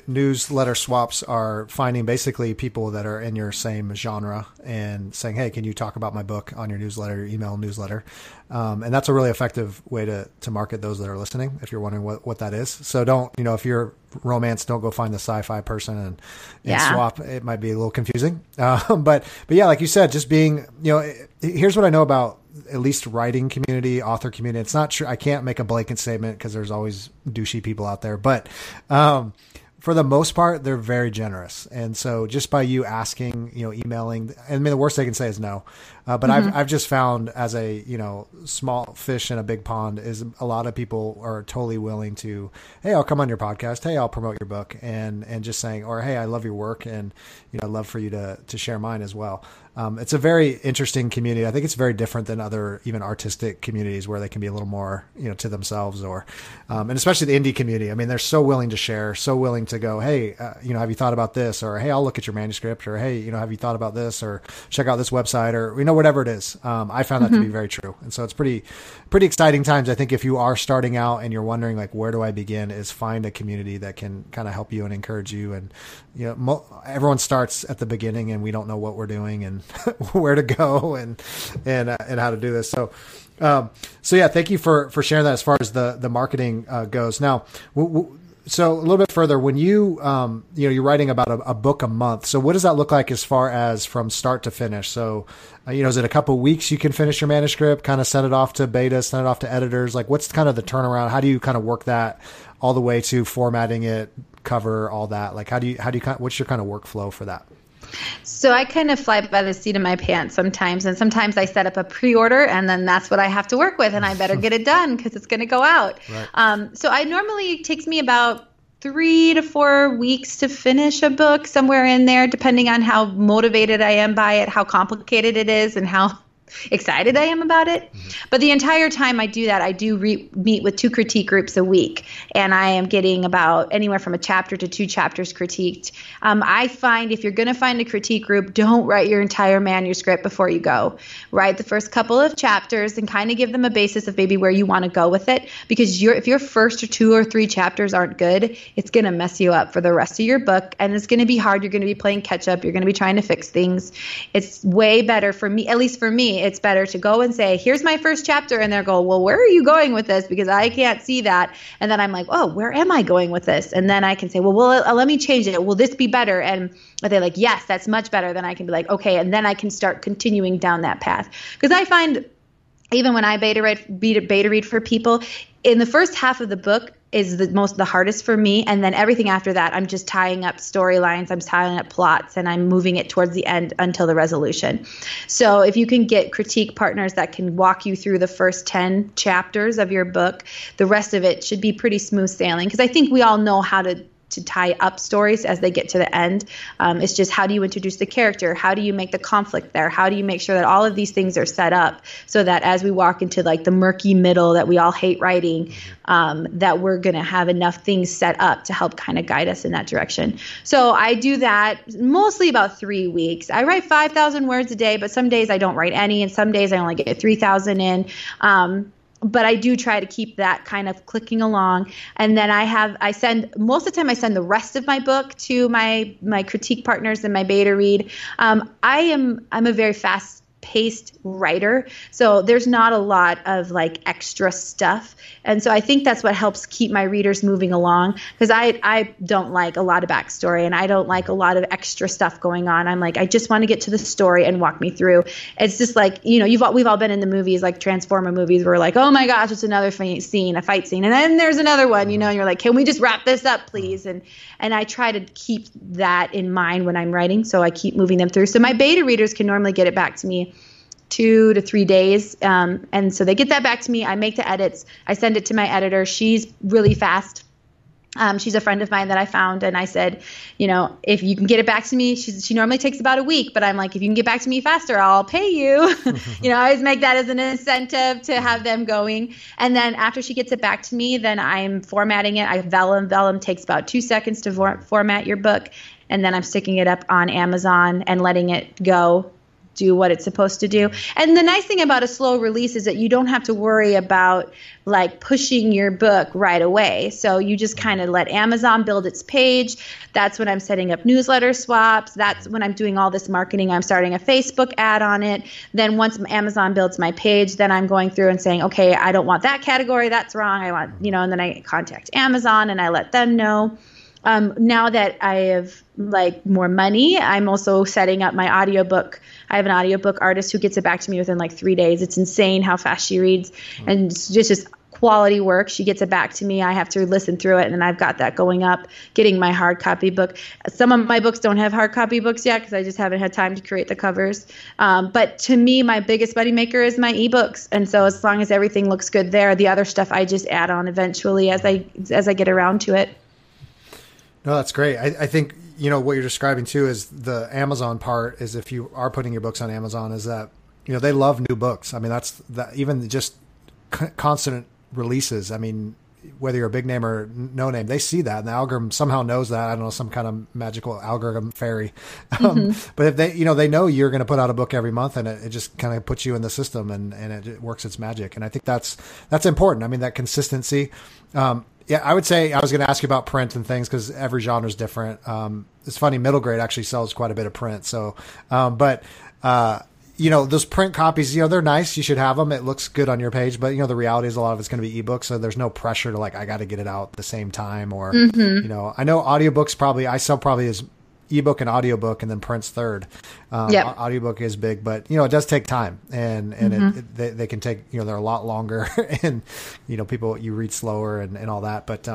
newsletter swaps are finding basically people that are in your same genre and saying, hey, can you talk about my book on your newsletter, your email newsletter? And that's a really effective way to market those that are listening, if you're wondering what that is. So don't, you know, if you're romance, don't go find the sci-fi person and swap. It might be a little confusing. But yeah, like you said, just being, you know, here's what I know about at least writing community, author community. It's not true. I can't make a blanket statement because there's always douchey people out there, but, for the most part, they're very generous. And so just by you asking, you know, emailing, I mean, the worst they can say is no. But mm-hmm. I've just found as a, you know, small fish in a big pond is a lot of people are totally willing to, hey, I'll come on your podcast. Hey, I'll promote your book. And just saying, or, hey, I love your work. And, you know, I'd love for you to share mine as well. It's a very interesting community. I think it's very different than other even artistic communities where they can be a little more, you know, to themselves or, and especially the indie community. I mean, they're so willing to share, so willing to go, hey, you know, have you thought about this? Or, hey, I'll look at your manuscript, or, hey, you know, have you thought about this? Or check out this website, or, you know, whatever it is. I found that mm-hmm. to be very true. And so it's pretty exciting times. I think if you are starting out and you're wondering like, where do I begin, is find a community that can kind of help you and encourage you. And, you know, everyone starts at the beginning and we don't know what we're doing and where to go and how to do this. So yeah, thank you for sharing that as far as the marketing goes. Now, so a little bit further, when you, you know, you're writing about a book a month. So what does that look like as far as from start to finish? So, you know, is it a couple of weeks you can finish your manuscript, kind of send it off to beta, send it off to editors? Like what's kind of the turnaround? How do you kind of work that all the way to formatting it, cover, all that? Like how do you what's your kind of workflow for that? So I kind of fly by the seat of my pants sometimes, and sometimes I set up a pre-order, and then that's what I have to work with, and I better get it done because it's going to go out. Right. So I normally, it takes me about 3 to 4 weeks to finish a book, somewhere in there, depending on how motivated I am by it, how complicated it is, and how excited I am about it. Mm-hmm. But the entire time I do that, I do meet with 2 critique groups a week, and I am getting about anywhere from a chapter to 2 chapters critiqued. I find if you're going to find a critique group, don't write your entire manuscript before you go. Write the first couple of chapters and kind of give them a basis of maybe where you want to go with it, because if your first 2 or 3 chapters aren't good, it's going to mess you up for the rest of your book, and it's going to be hard. You're going to be playing catch up. You're going to be trying to fix things. It's way better for me, at least for me, it's better to go and say, here's my first chapter. And they'll go, well, where are you going with this? Because I can't see that. And then I'm like, oh, where am I going with this? And then I can say, well, let me change it. Will this be better? And they're like, yes, that's much better. Then I can be like, okay. And then I can start continuing down that path. Because I find even when I beta read for people, in the first half of the book is the hardest for me. And then everything after that, I'm just tying up storylines, I'm tying up plots, and I'm moving it towards the end until the resolution. So if you can get critique partners that can walk you through the first 10 chapters of your book, the rest of it should be pretty smooth sailing. Because I think we all know how to tie up stories as they get to the end. It's just, how do you introduce the character? How do you make the conflict there? How do you make sure that all of these things are set up so that as we walk into like the murky middle that we all hate writing, that we're going to have enough things set up to help kind of guide us in that direction. So I do that mostly about 3 weeks. I write 5,000 words a day, but some days I don't write any, and some days I only get 3,000 in. But I do try to keep that kind of clicking along. And then I send the rest of my book to my critique partners and my beta read. I'm a very fast paced writer, so there's not a lot of like extra stuff. And so I think that's what helps keep my readers moving along, because I don't like a lot of backstory, and I don't like a lot of extra stuff going on. I'm like, I just want to get to the story and walk me through. It's just like, you know, we've all been in the movies, like Transformer movies, where we're like, oh my gosh, it's another scene, a fight scene, and then there's another one, you know, and you're like, can we just wrap this up, please? And I try to keep that in mind when I'm writing, so I keep moving them through. So my beta readers can normally get it back to me 2 to 3 days. And so they get that back to me. I make the edits. I send it to my editor. She's really fast. She's a friend of mine that I found, and I said, you know, if you can get it back to me, she normally takes about a week, but I'm like, if you can get back to me faster, I'll pay you. You know, I always make that as an incentive to have them going. And then after she gets it back to me, then I'm formatting it. I Vellum. Vellum takes about 2 seconds to format your book. And then I'm sticking it up on Amazon and letting it go do what it's supposed to do. And the nice thing about a slow release is that you don't have to worry about like pushing your book right away. So you just kind of let Amazon build its page. That's when I'm setting up newsletter swaps. That's when I'm doing all this marketing. I'm starting a Facebook ad on it. Then once Amazon builds my page, then I'm going through and saying, okay, I don't want that category. That's wrong. I want, you know, and then I contact Amazon and I let them know. Now that I have like more money, I'm also setting up my audiobook. I have an audiobook artist who gets it back to me within like 3 days. It's insane how fast she reads, and it's just quality work. She gets it back to me. I have to listen through it, and I've got that going up, getting my hard copy book. Some of my books don't have hard copy books yet because I just haven't had time to create the covers. But to me, my biggest money maker is my ebooks, and so as long as everything looks good there, the other stuff I just add on eventually as I get around to it. No, that's great. I think, you know, what you're describing too is the Amazon part is if you are putting your books on Amazon is that, you know, they love new books. I mean, that's even just constant releases. I mean, whether you're a big name or no name, they see that. And the algorithm somehow knows that. I don't know, some kind of magical algorithm fairy. But if they, you know, they know you're going to put out a book every month, and it just kind of puts you in the system, and it works its magic. And I think that's important. I mean, that consistency. Yeah, I would say I was going to ask you about print and things because every genre is different. It's funny, middle grade actually sells quite a bit of print. So, you know, those print copies, you know, they're nice. You should have them. It looks good on your page. But, you know, the reality is a lot of it's going to be ebooks. So there's no pressure to like, I got to get it out the same time or, you know, I know audiobooks probably, I sell probably as ebook and audiobook and then print's third. Audiobook is big, but you know, it does take time and they can take, you know, they're a lot longer and, you know, people, you read slower and all that, but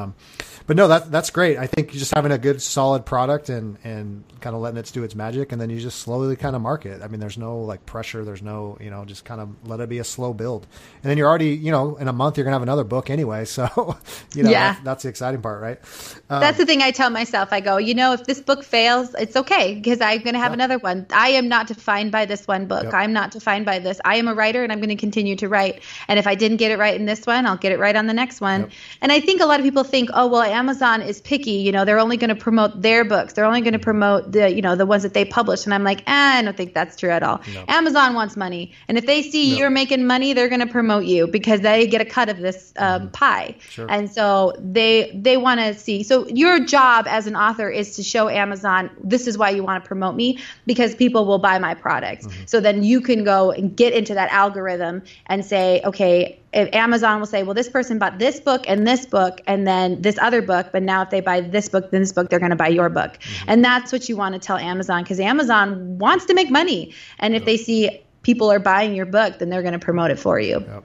no, that's great. I think you're just having a good solid product and kind of letting it do its magic. And then you just slowly kind of market. I mean, there's no like pressure. There's no, you know, just kind of let it be a slow build. And then you're already, you know, in a month, you're gonna have another book anyway. So, you know, that's the exciting part, right? That's the thing I tell myself. I go, you know, if this book fails, it's okay because I'm going to have another one. I am not defined by this one book. I'm not defined by this. I am a writer and I'm going to continue to write. And if I didn't get it right in this one, I'll get it right on the next one. And I think a lot of people think, oh, well, Amazon is picky. You know, they're only going to promote their books. They're only going to promote the, you know, the ones that they publish. And I'm like, I don't think that's true at all. Amazon wants money. And if they see you're making money, they're going to promote you because they get a cut of this pie. And so they want to see. So your job as an author is to show Amazon, this is why you want to promote me because people will buy my product. So then you can go and get into that algorithm and say, okay, if Amazon will say, well, this person bought this book and then this other book. But now if they buy this book, then this book, they're going to buy your book. And that's what you want to tell Amazon because Amazon wants to make money. And if they see people are buying your book, then they're going to promote it for you.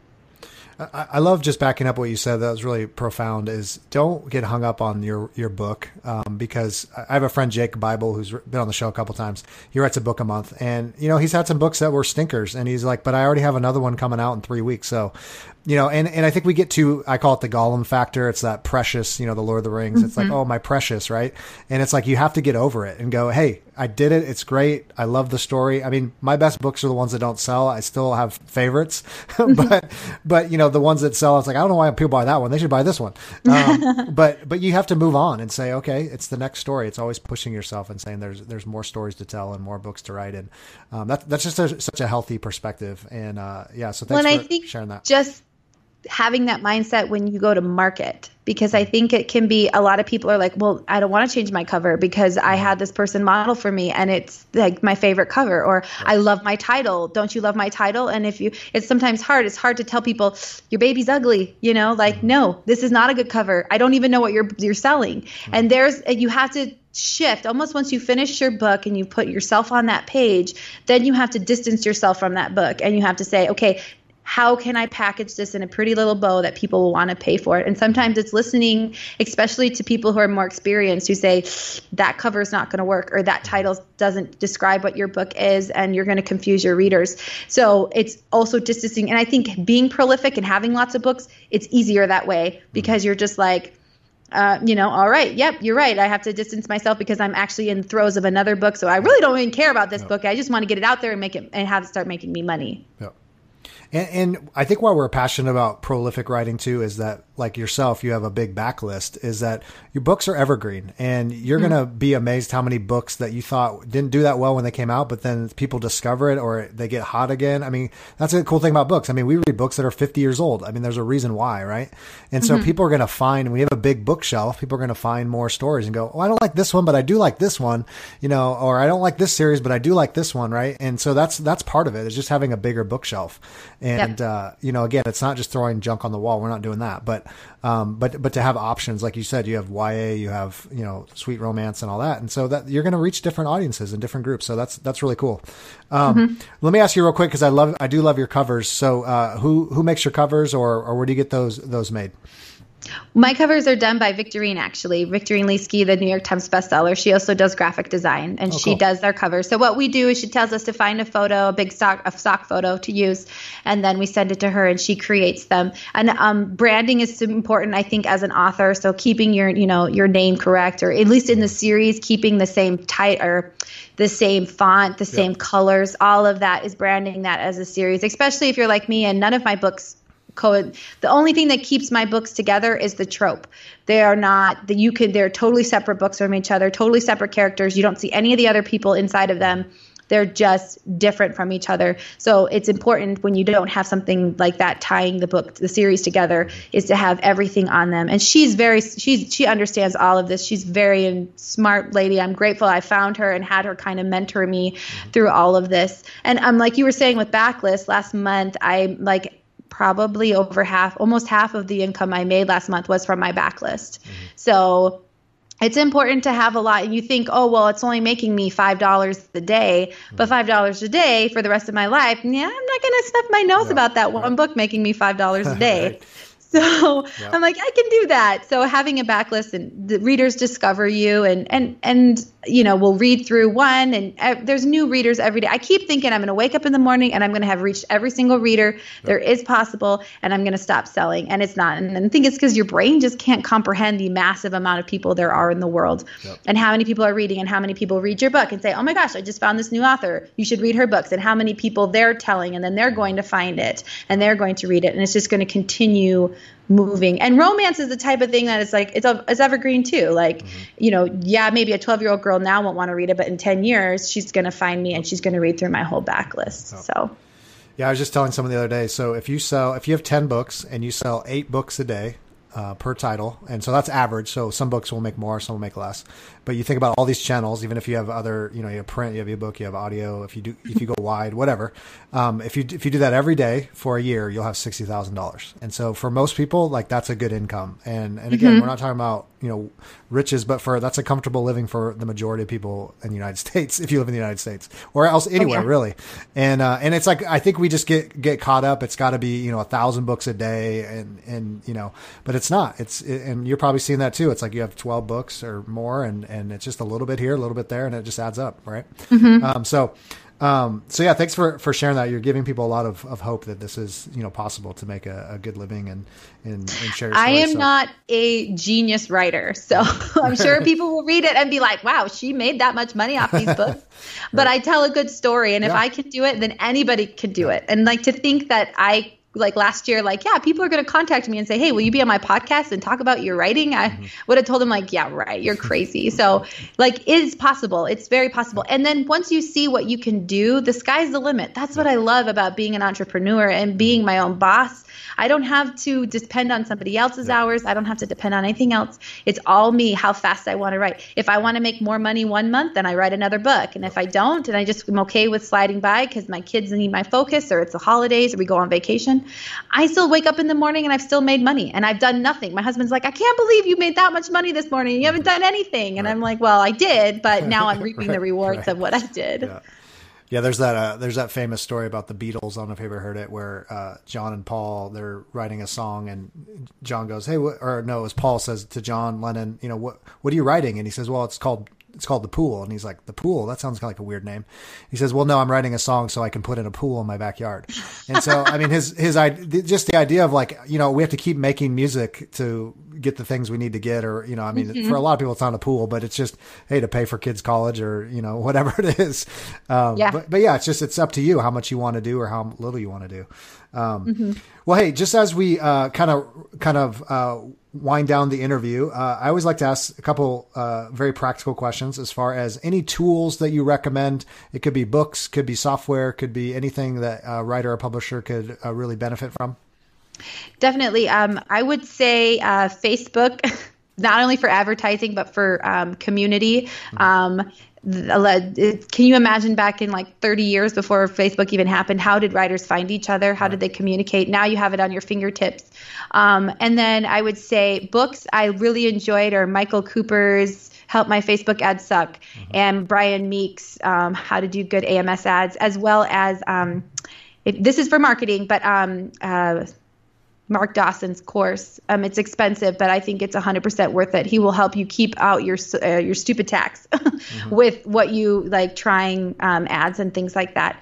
I love just backing up what you said. That was really profound is don't get hung up on your book. Because I have a friend, Jake Bible, who's been on the show a couple times. He writes a book a month and, you know, he's had some books that were stinkers and he's like, but I already have another one coming out in 3 weeks. So, you know, and I think we get to, I call it the Gollum factor. It's that precious, you know, the Lord of the Rings. It's like, oh, my precious. Right. And it's like, you have to get over it and go, hey, I did it. It's great. I love the story. I mean, my best books are the ones that don't sell. I still have favorites, but, you know, the ones that sell, it's like, I don't know why people buy that one. They should buy this one. But you have to move on and say, okay, it's the next story. It's always pushing yourself and saying there's more stories to tell and more books to write. And that's just such a healthy perspective. And so thanks for sharing that. Just having that mindset when you go to market, because I think it can be, a lot of people are like, well, I don't want to change my cover because I had this person model for me and it's like my favorite cover, or I love my title. Don't you love my title? And it's sometimes hard. It's hard to tell people your baby's ugly, you know, like, no, this is not a good cover. I don't even know what you're selling. And you have to shift almost once you finish your book and you put yourself on that page, then you have to distance yourself from that book and you have to say, okay, how can I package this in a pretty little bow that people will want to pay for it? And sometimes it's listening, especially to people who are more experienced, who say that cover is not going to work or that title doesn't describe what your book is and you're going to confuse your readers. So it's also distancing. And I think being prolific and having lots of books, it's easier that way because you're just like, you know, all right. Yep. You're right. I have to distance myself because I'm actually in throes of another book. So I really don't even care about this book. I just want to get it out there and make it and have it start making me money. Yeah. And I think why we're passionate about prolific writing too is that, like yourself, you have a big backlist, is that your books are evergreen, and you're going to be amazed how many books that you thought didn't do that well when they came out, but then people discover it or they get hot again. I mean, that's a cool thing about books. I mean, we read books that are 50 years old. I mean, there's a reason why, right? And so people are going to find, we have a big bookshelf, people are going to find more stories and go, oh, I don't like this one, but I do like this one, you know, or I don't like this series, but I do like this one, right? And so that's part of it, is just having a bigger bookshelf. And, you know, again, it's not just throwing junk on the wall. We're not doing that, but to have options, like you said, you have YA, you have, you know, sweet romance and all that. And so that you're going to reach different audiences and different groups. So that's really cool. Let me ask you real quick, cause I do love your covers. So, who makes your covers, or where do you get those made? My covers are done by Victorine, actually. Victorine Lieske, the New York Times bestseller. She also does graphic design, and she does their covers. So what we do is she tells us to find a photo, a stock photo to use, and then we send it to her, and she creates them. And branding is important, I think, as an author. So keeping your name correct, or at least in the series, keeping the same title or the same font, the same colors, all of that is branding that as a series. Especially if you're like me, and none of my books. The only thing that keeps my books together is the trope. They are not that you could. They're totally separate books from each other, totally separate characters. You don't see any of the other people inside of them. They're just different from each other. So it's important, when you don't have something like that tying the series together, is to have everything on them. And she understands all of this. She's very smart lady. I'm grateful I found her and had her kind of mentor me through all of this. And like you were saying with backlist, last month probably over almost half of the income I made last month was from my backlist. So it's important to have a lot. And you think, oh, well, it's only making me $5 a day, but $5 a day for the rest of my life. Yeah, I'm not going to snuff my nose about that one book making me $5 a day. So I'm like, I can do that. So having a backlist, and the readers discover you and you know, we'll read through one, and there's new readers every day. I keep thinking I'm going to wake up in the morning and I'm going to have reached every single reader there is possible, and I'm going to stop selling. And it's not. And I think it's because your brain just can't comprehend the massive amount of people there are in the world and how many people are reading, and how many people read your book and say, oh my gosh, I just found this new author, you should read her books, and how many people they're telling, and then they're going to find it and they're going to read it. And it's just going to continue moving. And romance is the type of thing that it's like, it's evergreen too. Like, you know, maybe a 12-year-old girl now won't want to read it, but in 10 years, she's going to find me and she's going to read through my whole backlist. So, I was just telling someone the other day. So if you have 10 books and you sell 8 books a day, per title. And so that's average. So some books will make more, some will make less, but you think about all these channels, even if you have other, you know, you have print, you have ebook, you have audio, if you go wide, whatever, if you do that every day for a year, you'll have $60,000. And so for most people, like, that's a good income. And again, we're not talking about, you know, riches, but that's a comfortable living for the majority of people in the United States, if you live in the United States or else anywhere really. And it's like, I think we just get caught up. It's gotta be, you know, 1,000 books a day and, you know, but it's not. And you're probably seeing that too. It's like you have 12 books or more, and it's just a little bit here, a little bit there, and it just adds up. Right. So thanks for sharing that. You're giving people a lot of hope that this is, you know, possible to make a good living and share your story. I am not a genius writer, so I'm sure people will read it and be like, wow, she made that much money off these books. But I tell a good story, and if I can do it, then anybody can do it. And like, to think that I, like last year, like, people are going to contact me and say, hey, will you be on my podcast and talk about your writing? I would have told them, like, yeah, right, you're crazy. So like, it is possible. It's very possible. And then once you see what you can do, the sky's the limit. That's what I love about being an entrepreneur and being my own boss. I don't have to depend on somebody else's hours. I don't have to depend on anything else. It's all me, how fast I want to write. If I want to make more money one month, then I write another book. And if I don't, then I just am okay with sliding by because my kids need my focus, or it's the holidays, or we go on vacation. I still wake up in the morning and I've still made money, and I've done nothing. My husband's like, I can't believe you made that much money this morning. You haven't done anything. And I'm like, well, I did, but now I'm reaping the rewards of what I did. Yeah, there's that famous story about the Beatles. I don't know if you've ever heard it, where John and Paul, they're writing a song, and John goes, "Hey," or no, it was Paul says to John Lennon, "You know, what are you writing?" And he says, "Well, it's called it's called The Pool. And he's like, The Pool? That sounds kind of like a weird name. He says, well, no, I'm writing a song so I can put in a pool in my backyard. And so, I mean, just the idea of like, you know, we have to keep making music to get the things we need to get, or, you know, I mean, for a lot of people, it's not a pool, but it's just, hey, to pay for kids' college or, you know, whatever it is. But yeah, it's just, it's up to you how much you want to do or how little you want to do. Well, hey, just as we kind of wind down the interview, I always like to ask a couple very practical questions as far as any tools that you recommend. It could be books, could be software, could be anything that a writer or publisher could really benefit from. Definitely. I would say Facebook, not only for advertising, but for community. Can you imagine back in like 30 years before Facebook even happened, how did writers find each other? How did they communicate? Now you have it on your fingertips. And then I would say books I really enjoyed are Michael Cooper's Help My Facebook Ads Suck and Brian Meeks' How to Do Good AMS Ads, as well as this is for marketing, but Mark Dawson's course. It's expensive, but I think it's 100% worth it. He will help you keep out your stupid tax with what you like trying ads and things like that.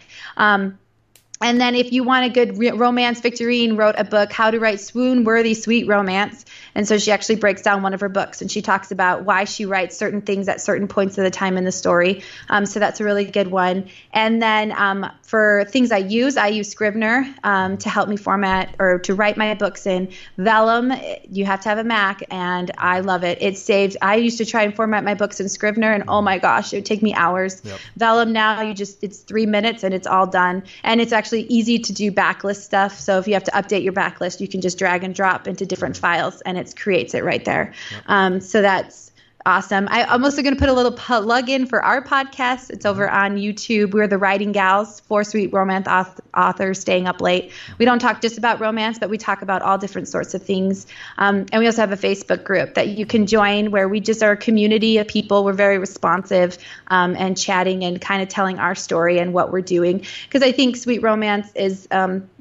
And then if you want a good romance, Victorine wrote a book, How to Write Swoon-Worthy Sweet Romance. And so she actually breaks down one of her books, and she talks about why she writes certain things at certain points of the time in the story. So that's a really good one. And then for things I use Scrivener to help me format or to write my books in. Vellum, you have to have a Mac, and I love it. It saves. I used to try and format my books in Scrivener, and oh my gosh, it would take me hours. Yep. Vellum now, it's 3 minutes, and it's all done. And it's actually easy to do backlist stuff. So if you have to update your backlist, you can just drag and drop into different files, and it creates it right there. Yep. So that's awesome. I'm also going to put a little plug in for our podcast. It's over on YouTube. We're the Writing Gals, 4 sweet romance authors staying up late. We don't talk just about romance, but we talk about all different sorts of things. And we also have a Facebook group that you can join where we just are a community of people. We're very responsive and chatting and kind of telling our story and what we're doing. Because I think sweet romance is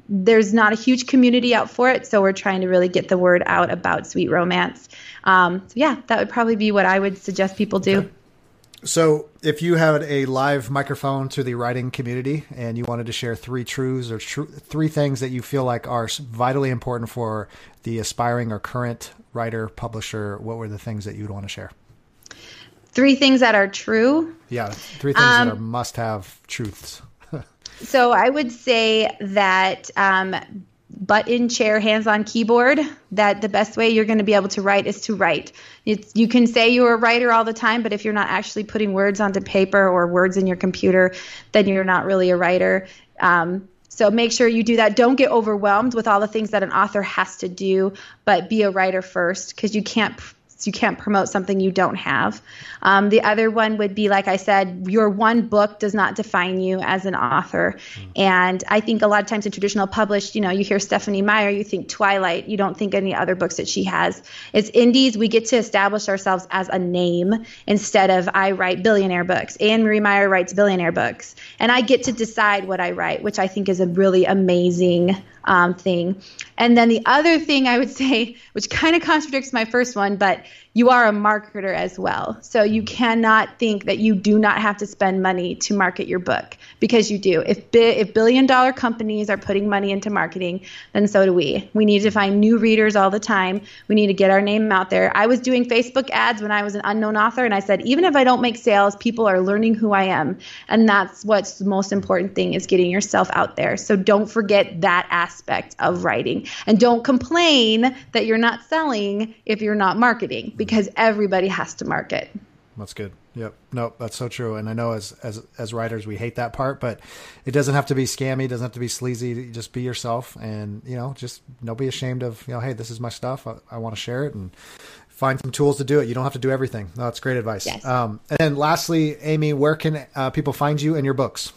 there's not a huge community out for it, so we're trying to really get the word out about sweet romance. So yeah, that would probably be what I would suggest people do. Okay. So if you had a live microphone to the writing community and you wanted to share 3 truths or three things that you feel like are vitally important for the aspiring or current writer, publisher, what were the things that you would want to share? 3 things that are true? Yeah, 3 things that are must-have truths. So I would say that button, chair, hands on keyboard, that the best way you're going to be able to write is to write. You can say you're a writer all the time, but if you're not actually putting words onto paper or words in your computer, then you're not really a writer. So make sure you do that. Don't get overwhelmed with all the things that an author has to do, but be a writer first, because you can't promote something you don't have. The other one would be, like I said, your one book does not define you as an author. And I think a lot of times in traditional published, you know, you hear Stephanie Meyer, you think Twilight, you don't think any other books that she has. As indies, we get to establish ourselves as a name instead of I write billionaire books. Anne-Marie Meyer writes billionaire books. And I get to decide what I write, which I think is a really amazing thing. And then the other thing I would say, which kind of contradicts my first one, but you are a marketer as well. So you cannot think that you do not have to spend money to market your book, because you do. If billion-dollar companies are putting money into marketing, then so do we. We need to find new readers all the time. We need to get our name out there. I was doing Facebook ads when I was an unknown author, and I said, even if I don't make sales, people are learning who I am. And that's what's the most important thing, is getting yourself out there. So don't forget that aspect of writing. And don't complain that you're not selling if you're not marketing, because everybody has to market. That's good. Yep. No, that's so true. And I know as writers, we hate that part, but it doesn't have to be scammy. It doesn't have to be sleazy. Just be yourself, and, you know, just don't be ashamed of, you know, hey, this is my stuff. I want to share it, and find some tools to do it. You don't have to do everything. No, that's great advice. Yes. And then lastly, Amy, where can people find you and your books?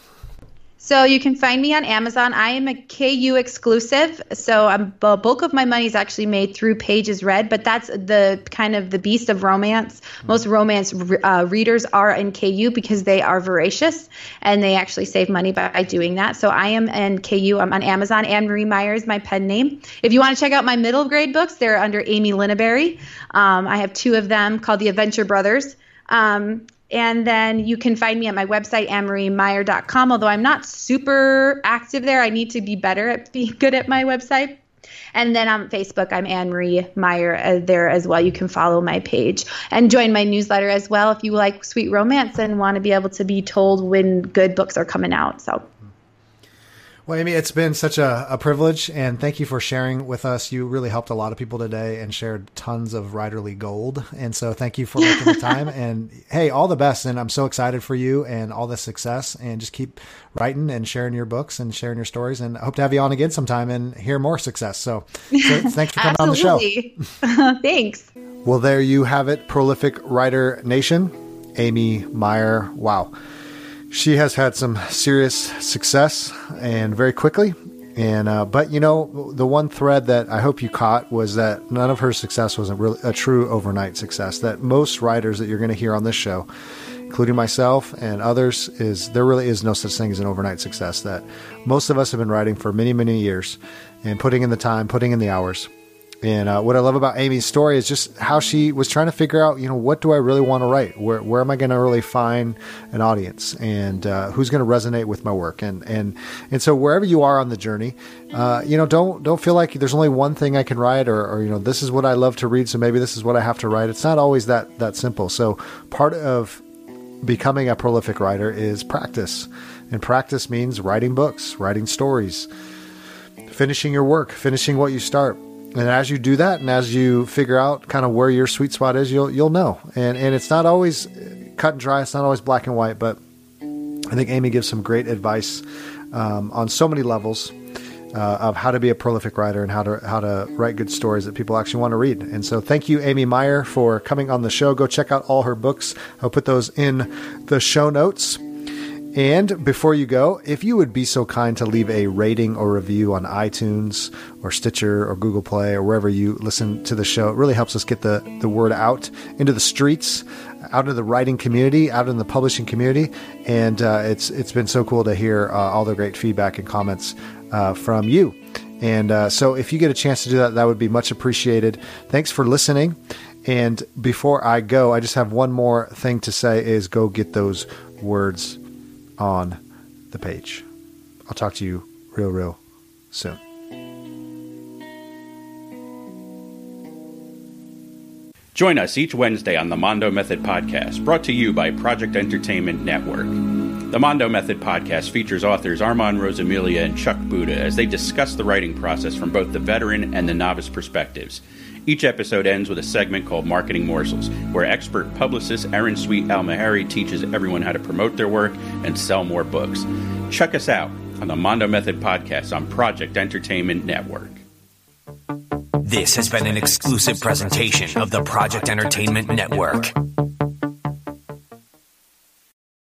So you can find me on Amazon. I am a KU exclusive, so the bulk of my money is actually made through Pages Read, but that's the kind of the beast of romance. Most romance readers are in KU because they are voracious, and they actually save money by doing that. So I am in KU. I'm on Amazon. Anne-Marie Meyer is my pen name. If you want to check out my middle grade books, they're under Amy Linneberry. I have 2 of them called The Adventure Brothers. And then you can find me at my website, ANNE-MarieMeyer.com, although I'm not super active there. I need to be better at being good at my website. And then on Facebook, I'm Anne-Marie Meyer there as well. You can follow my page and join my newsletter as well if you like sweet romance and want to be able to be told when good books are coming out. So, well, Amy, it's been such a privilege, and thank you for sharing with us. You really helped a lot of people today and shared tons of writerly gold. And so thank you for making the time, and hey, all the best. And I'm so excited for you and all the success, and just keep writing and sharing your books and sharing your stories. And I hope to have you on again sometime and hear more success. So thanks for coming on the show. Thanks. Well, there you have it. Prolific Writer Nation, Amy Meyer. Wow. She has had some serious success, and very quickly. And but you know, the one thread that I hope you caught was that none of her success was a true overnight success. That most writers that you're going to hear on this show, including myself and others, is there really is no such thing as an overnight success. That most of us have been writing for many, many years, and putting in the time, putting in the hours. And what I love about Amy's story is just how she was trying to figure out, you know, what do I really want to write? Where am I going to really find an audience, and who's going to resonate with my work? And so wherever you are on the journey, you know, don't feel like there's only one thing I can write, or you know, this is what I love to read, so maybe this is what I have to write. It's not always that simple. So part of becoming a prolific writer is practice, and practice means writing books, writing stories, finishing your work, finishing what you start. And as you do that, and as you figure out kind of where your sweet spot is, you'll know. And it's not always cut and dry. It's not always black and white. But I think Amy gives some great advice on so many levels of how to be a prolific writer and how to write good stories that people actually want to read. And so thank you, Amy Meyer, for coming on the show. Go check out all her books. I'll put those in the show notes. And before you go, if you would be so kind to leave a rating or review on iTunes or Stitcher or Google Play or wherever you listen to the show, it really helps us get the word out into the streets, out into the writing community, out in the publishing community. And it's been so cool to hear all the great feedback and comments from you. And so if you get a chance to do that, that would be much appreciated. Thanks for listening. And before I go, I just have one more thing to say is go get those words on the page. I'll talk to you real soon. Join us each Wednesday on the Mondo Method Podcast, brought to you by Project Entertainment Network. The Mondo Method Podcast features authors Armand Rosamilia and Chuck Buda as they discuss the writing process from both the veteran and the novice perspectives. Each episode ends with a segment called Marketing Morsels, where expert publicist Erin Sweet Almahary teaches everyone how to promote their work and sell more books. Check us out on the Mondo Method Podcast on Project Entertainment Network. This has been an exclusive presentation of the Project Entertainment Network.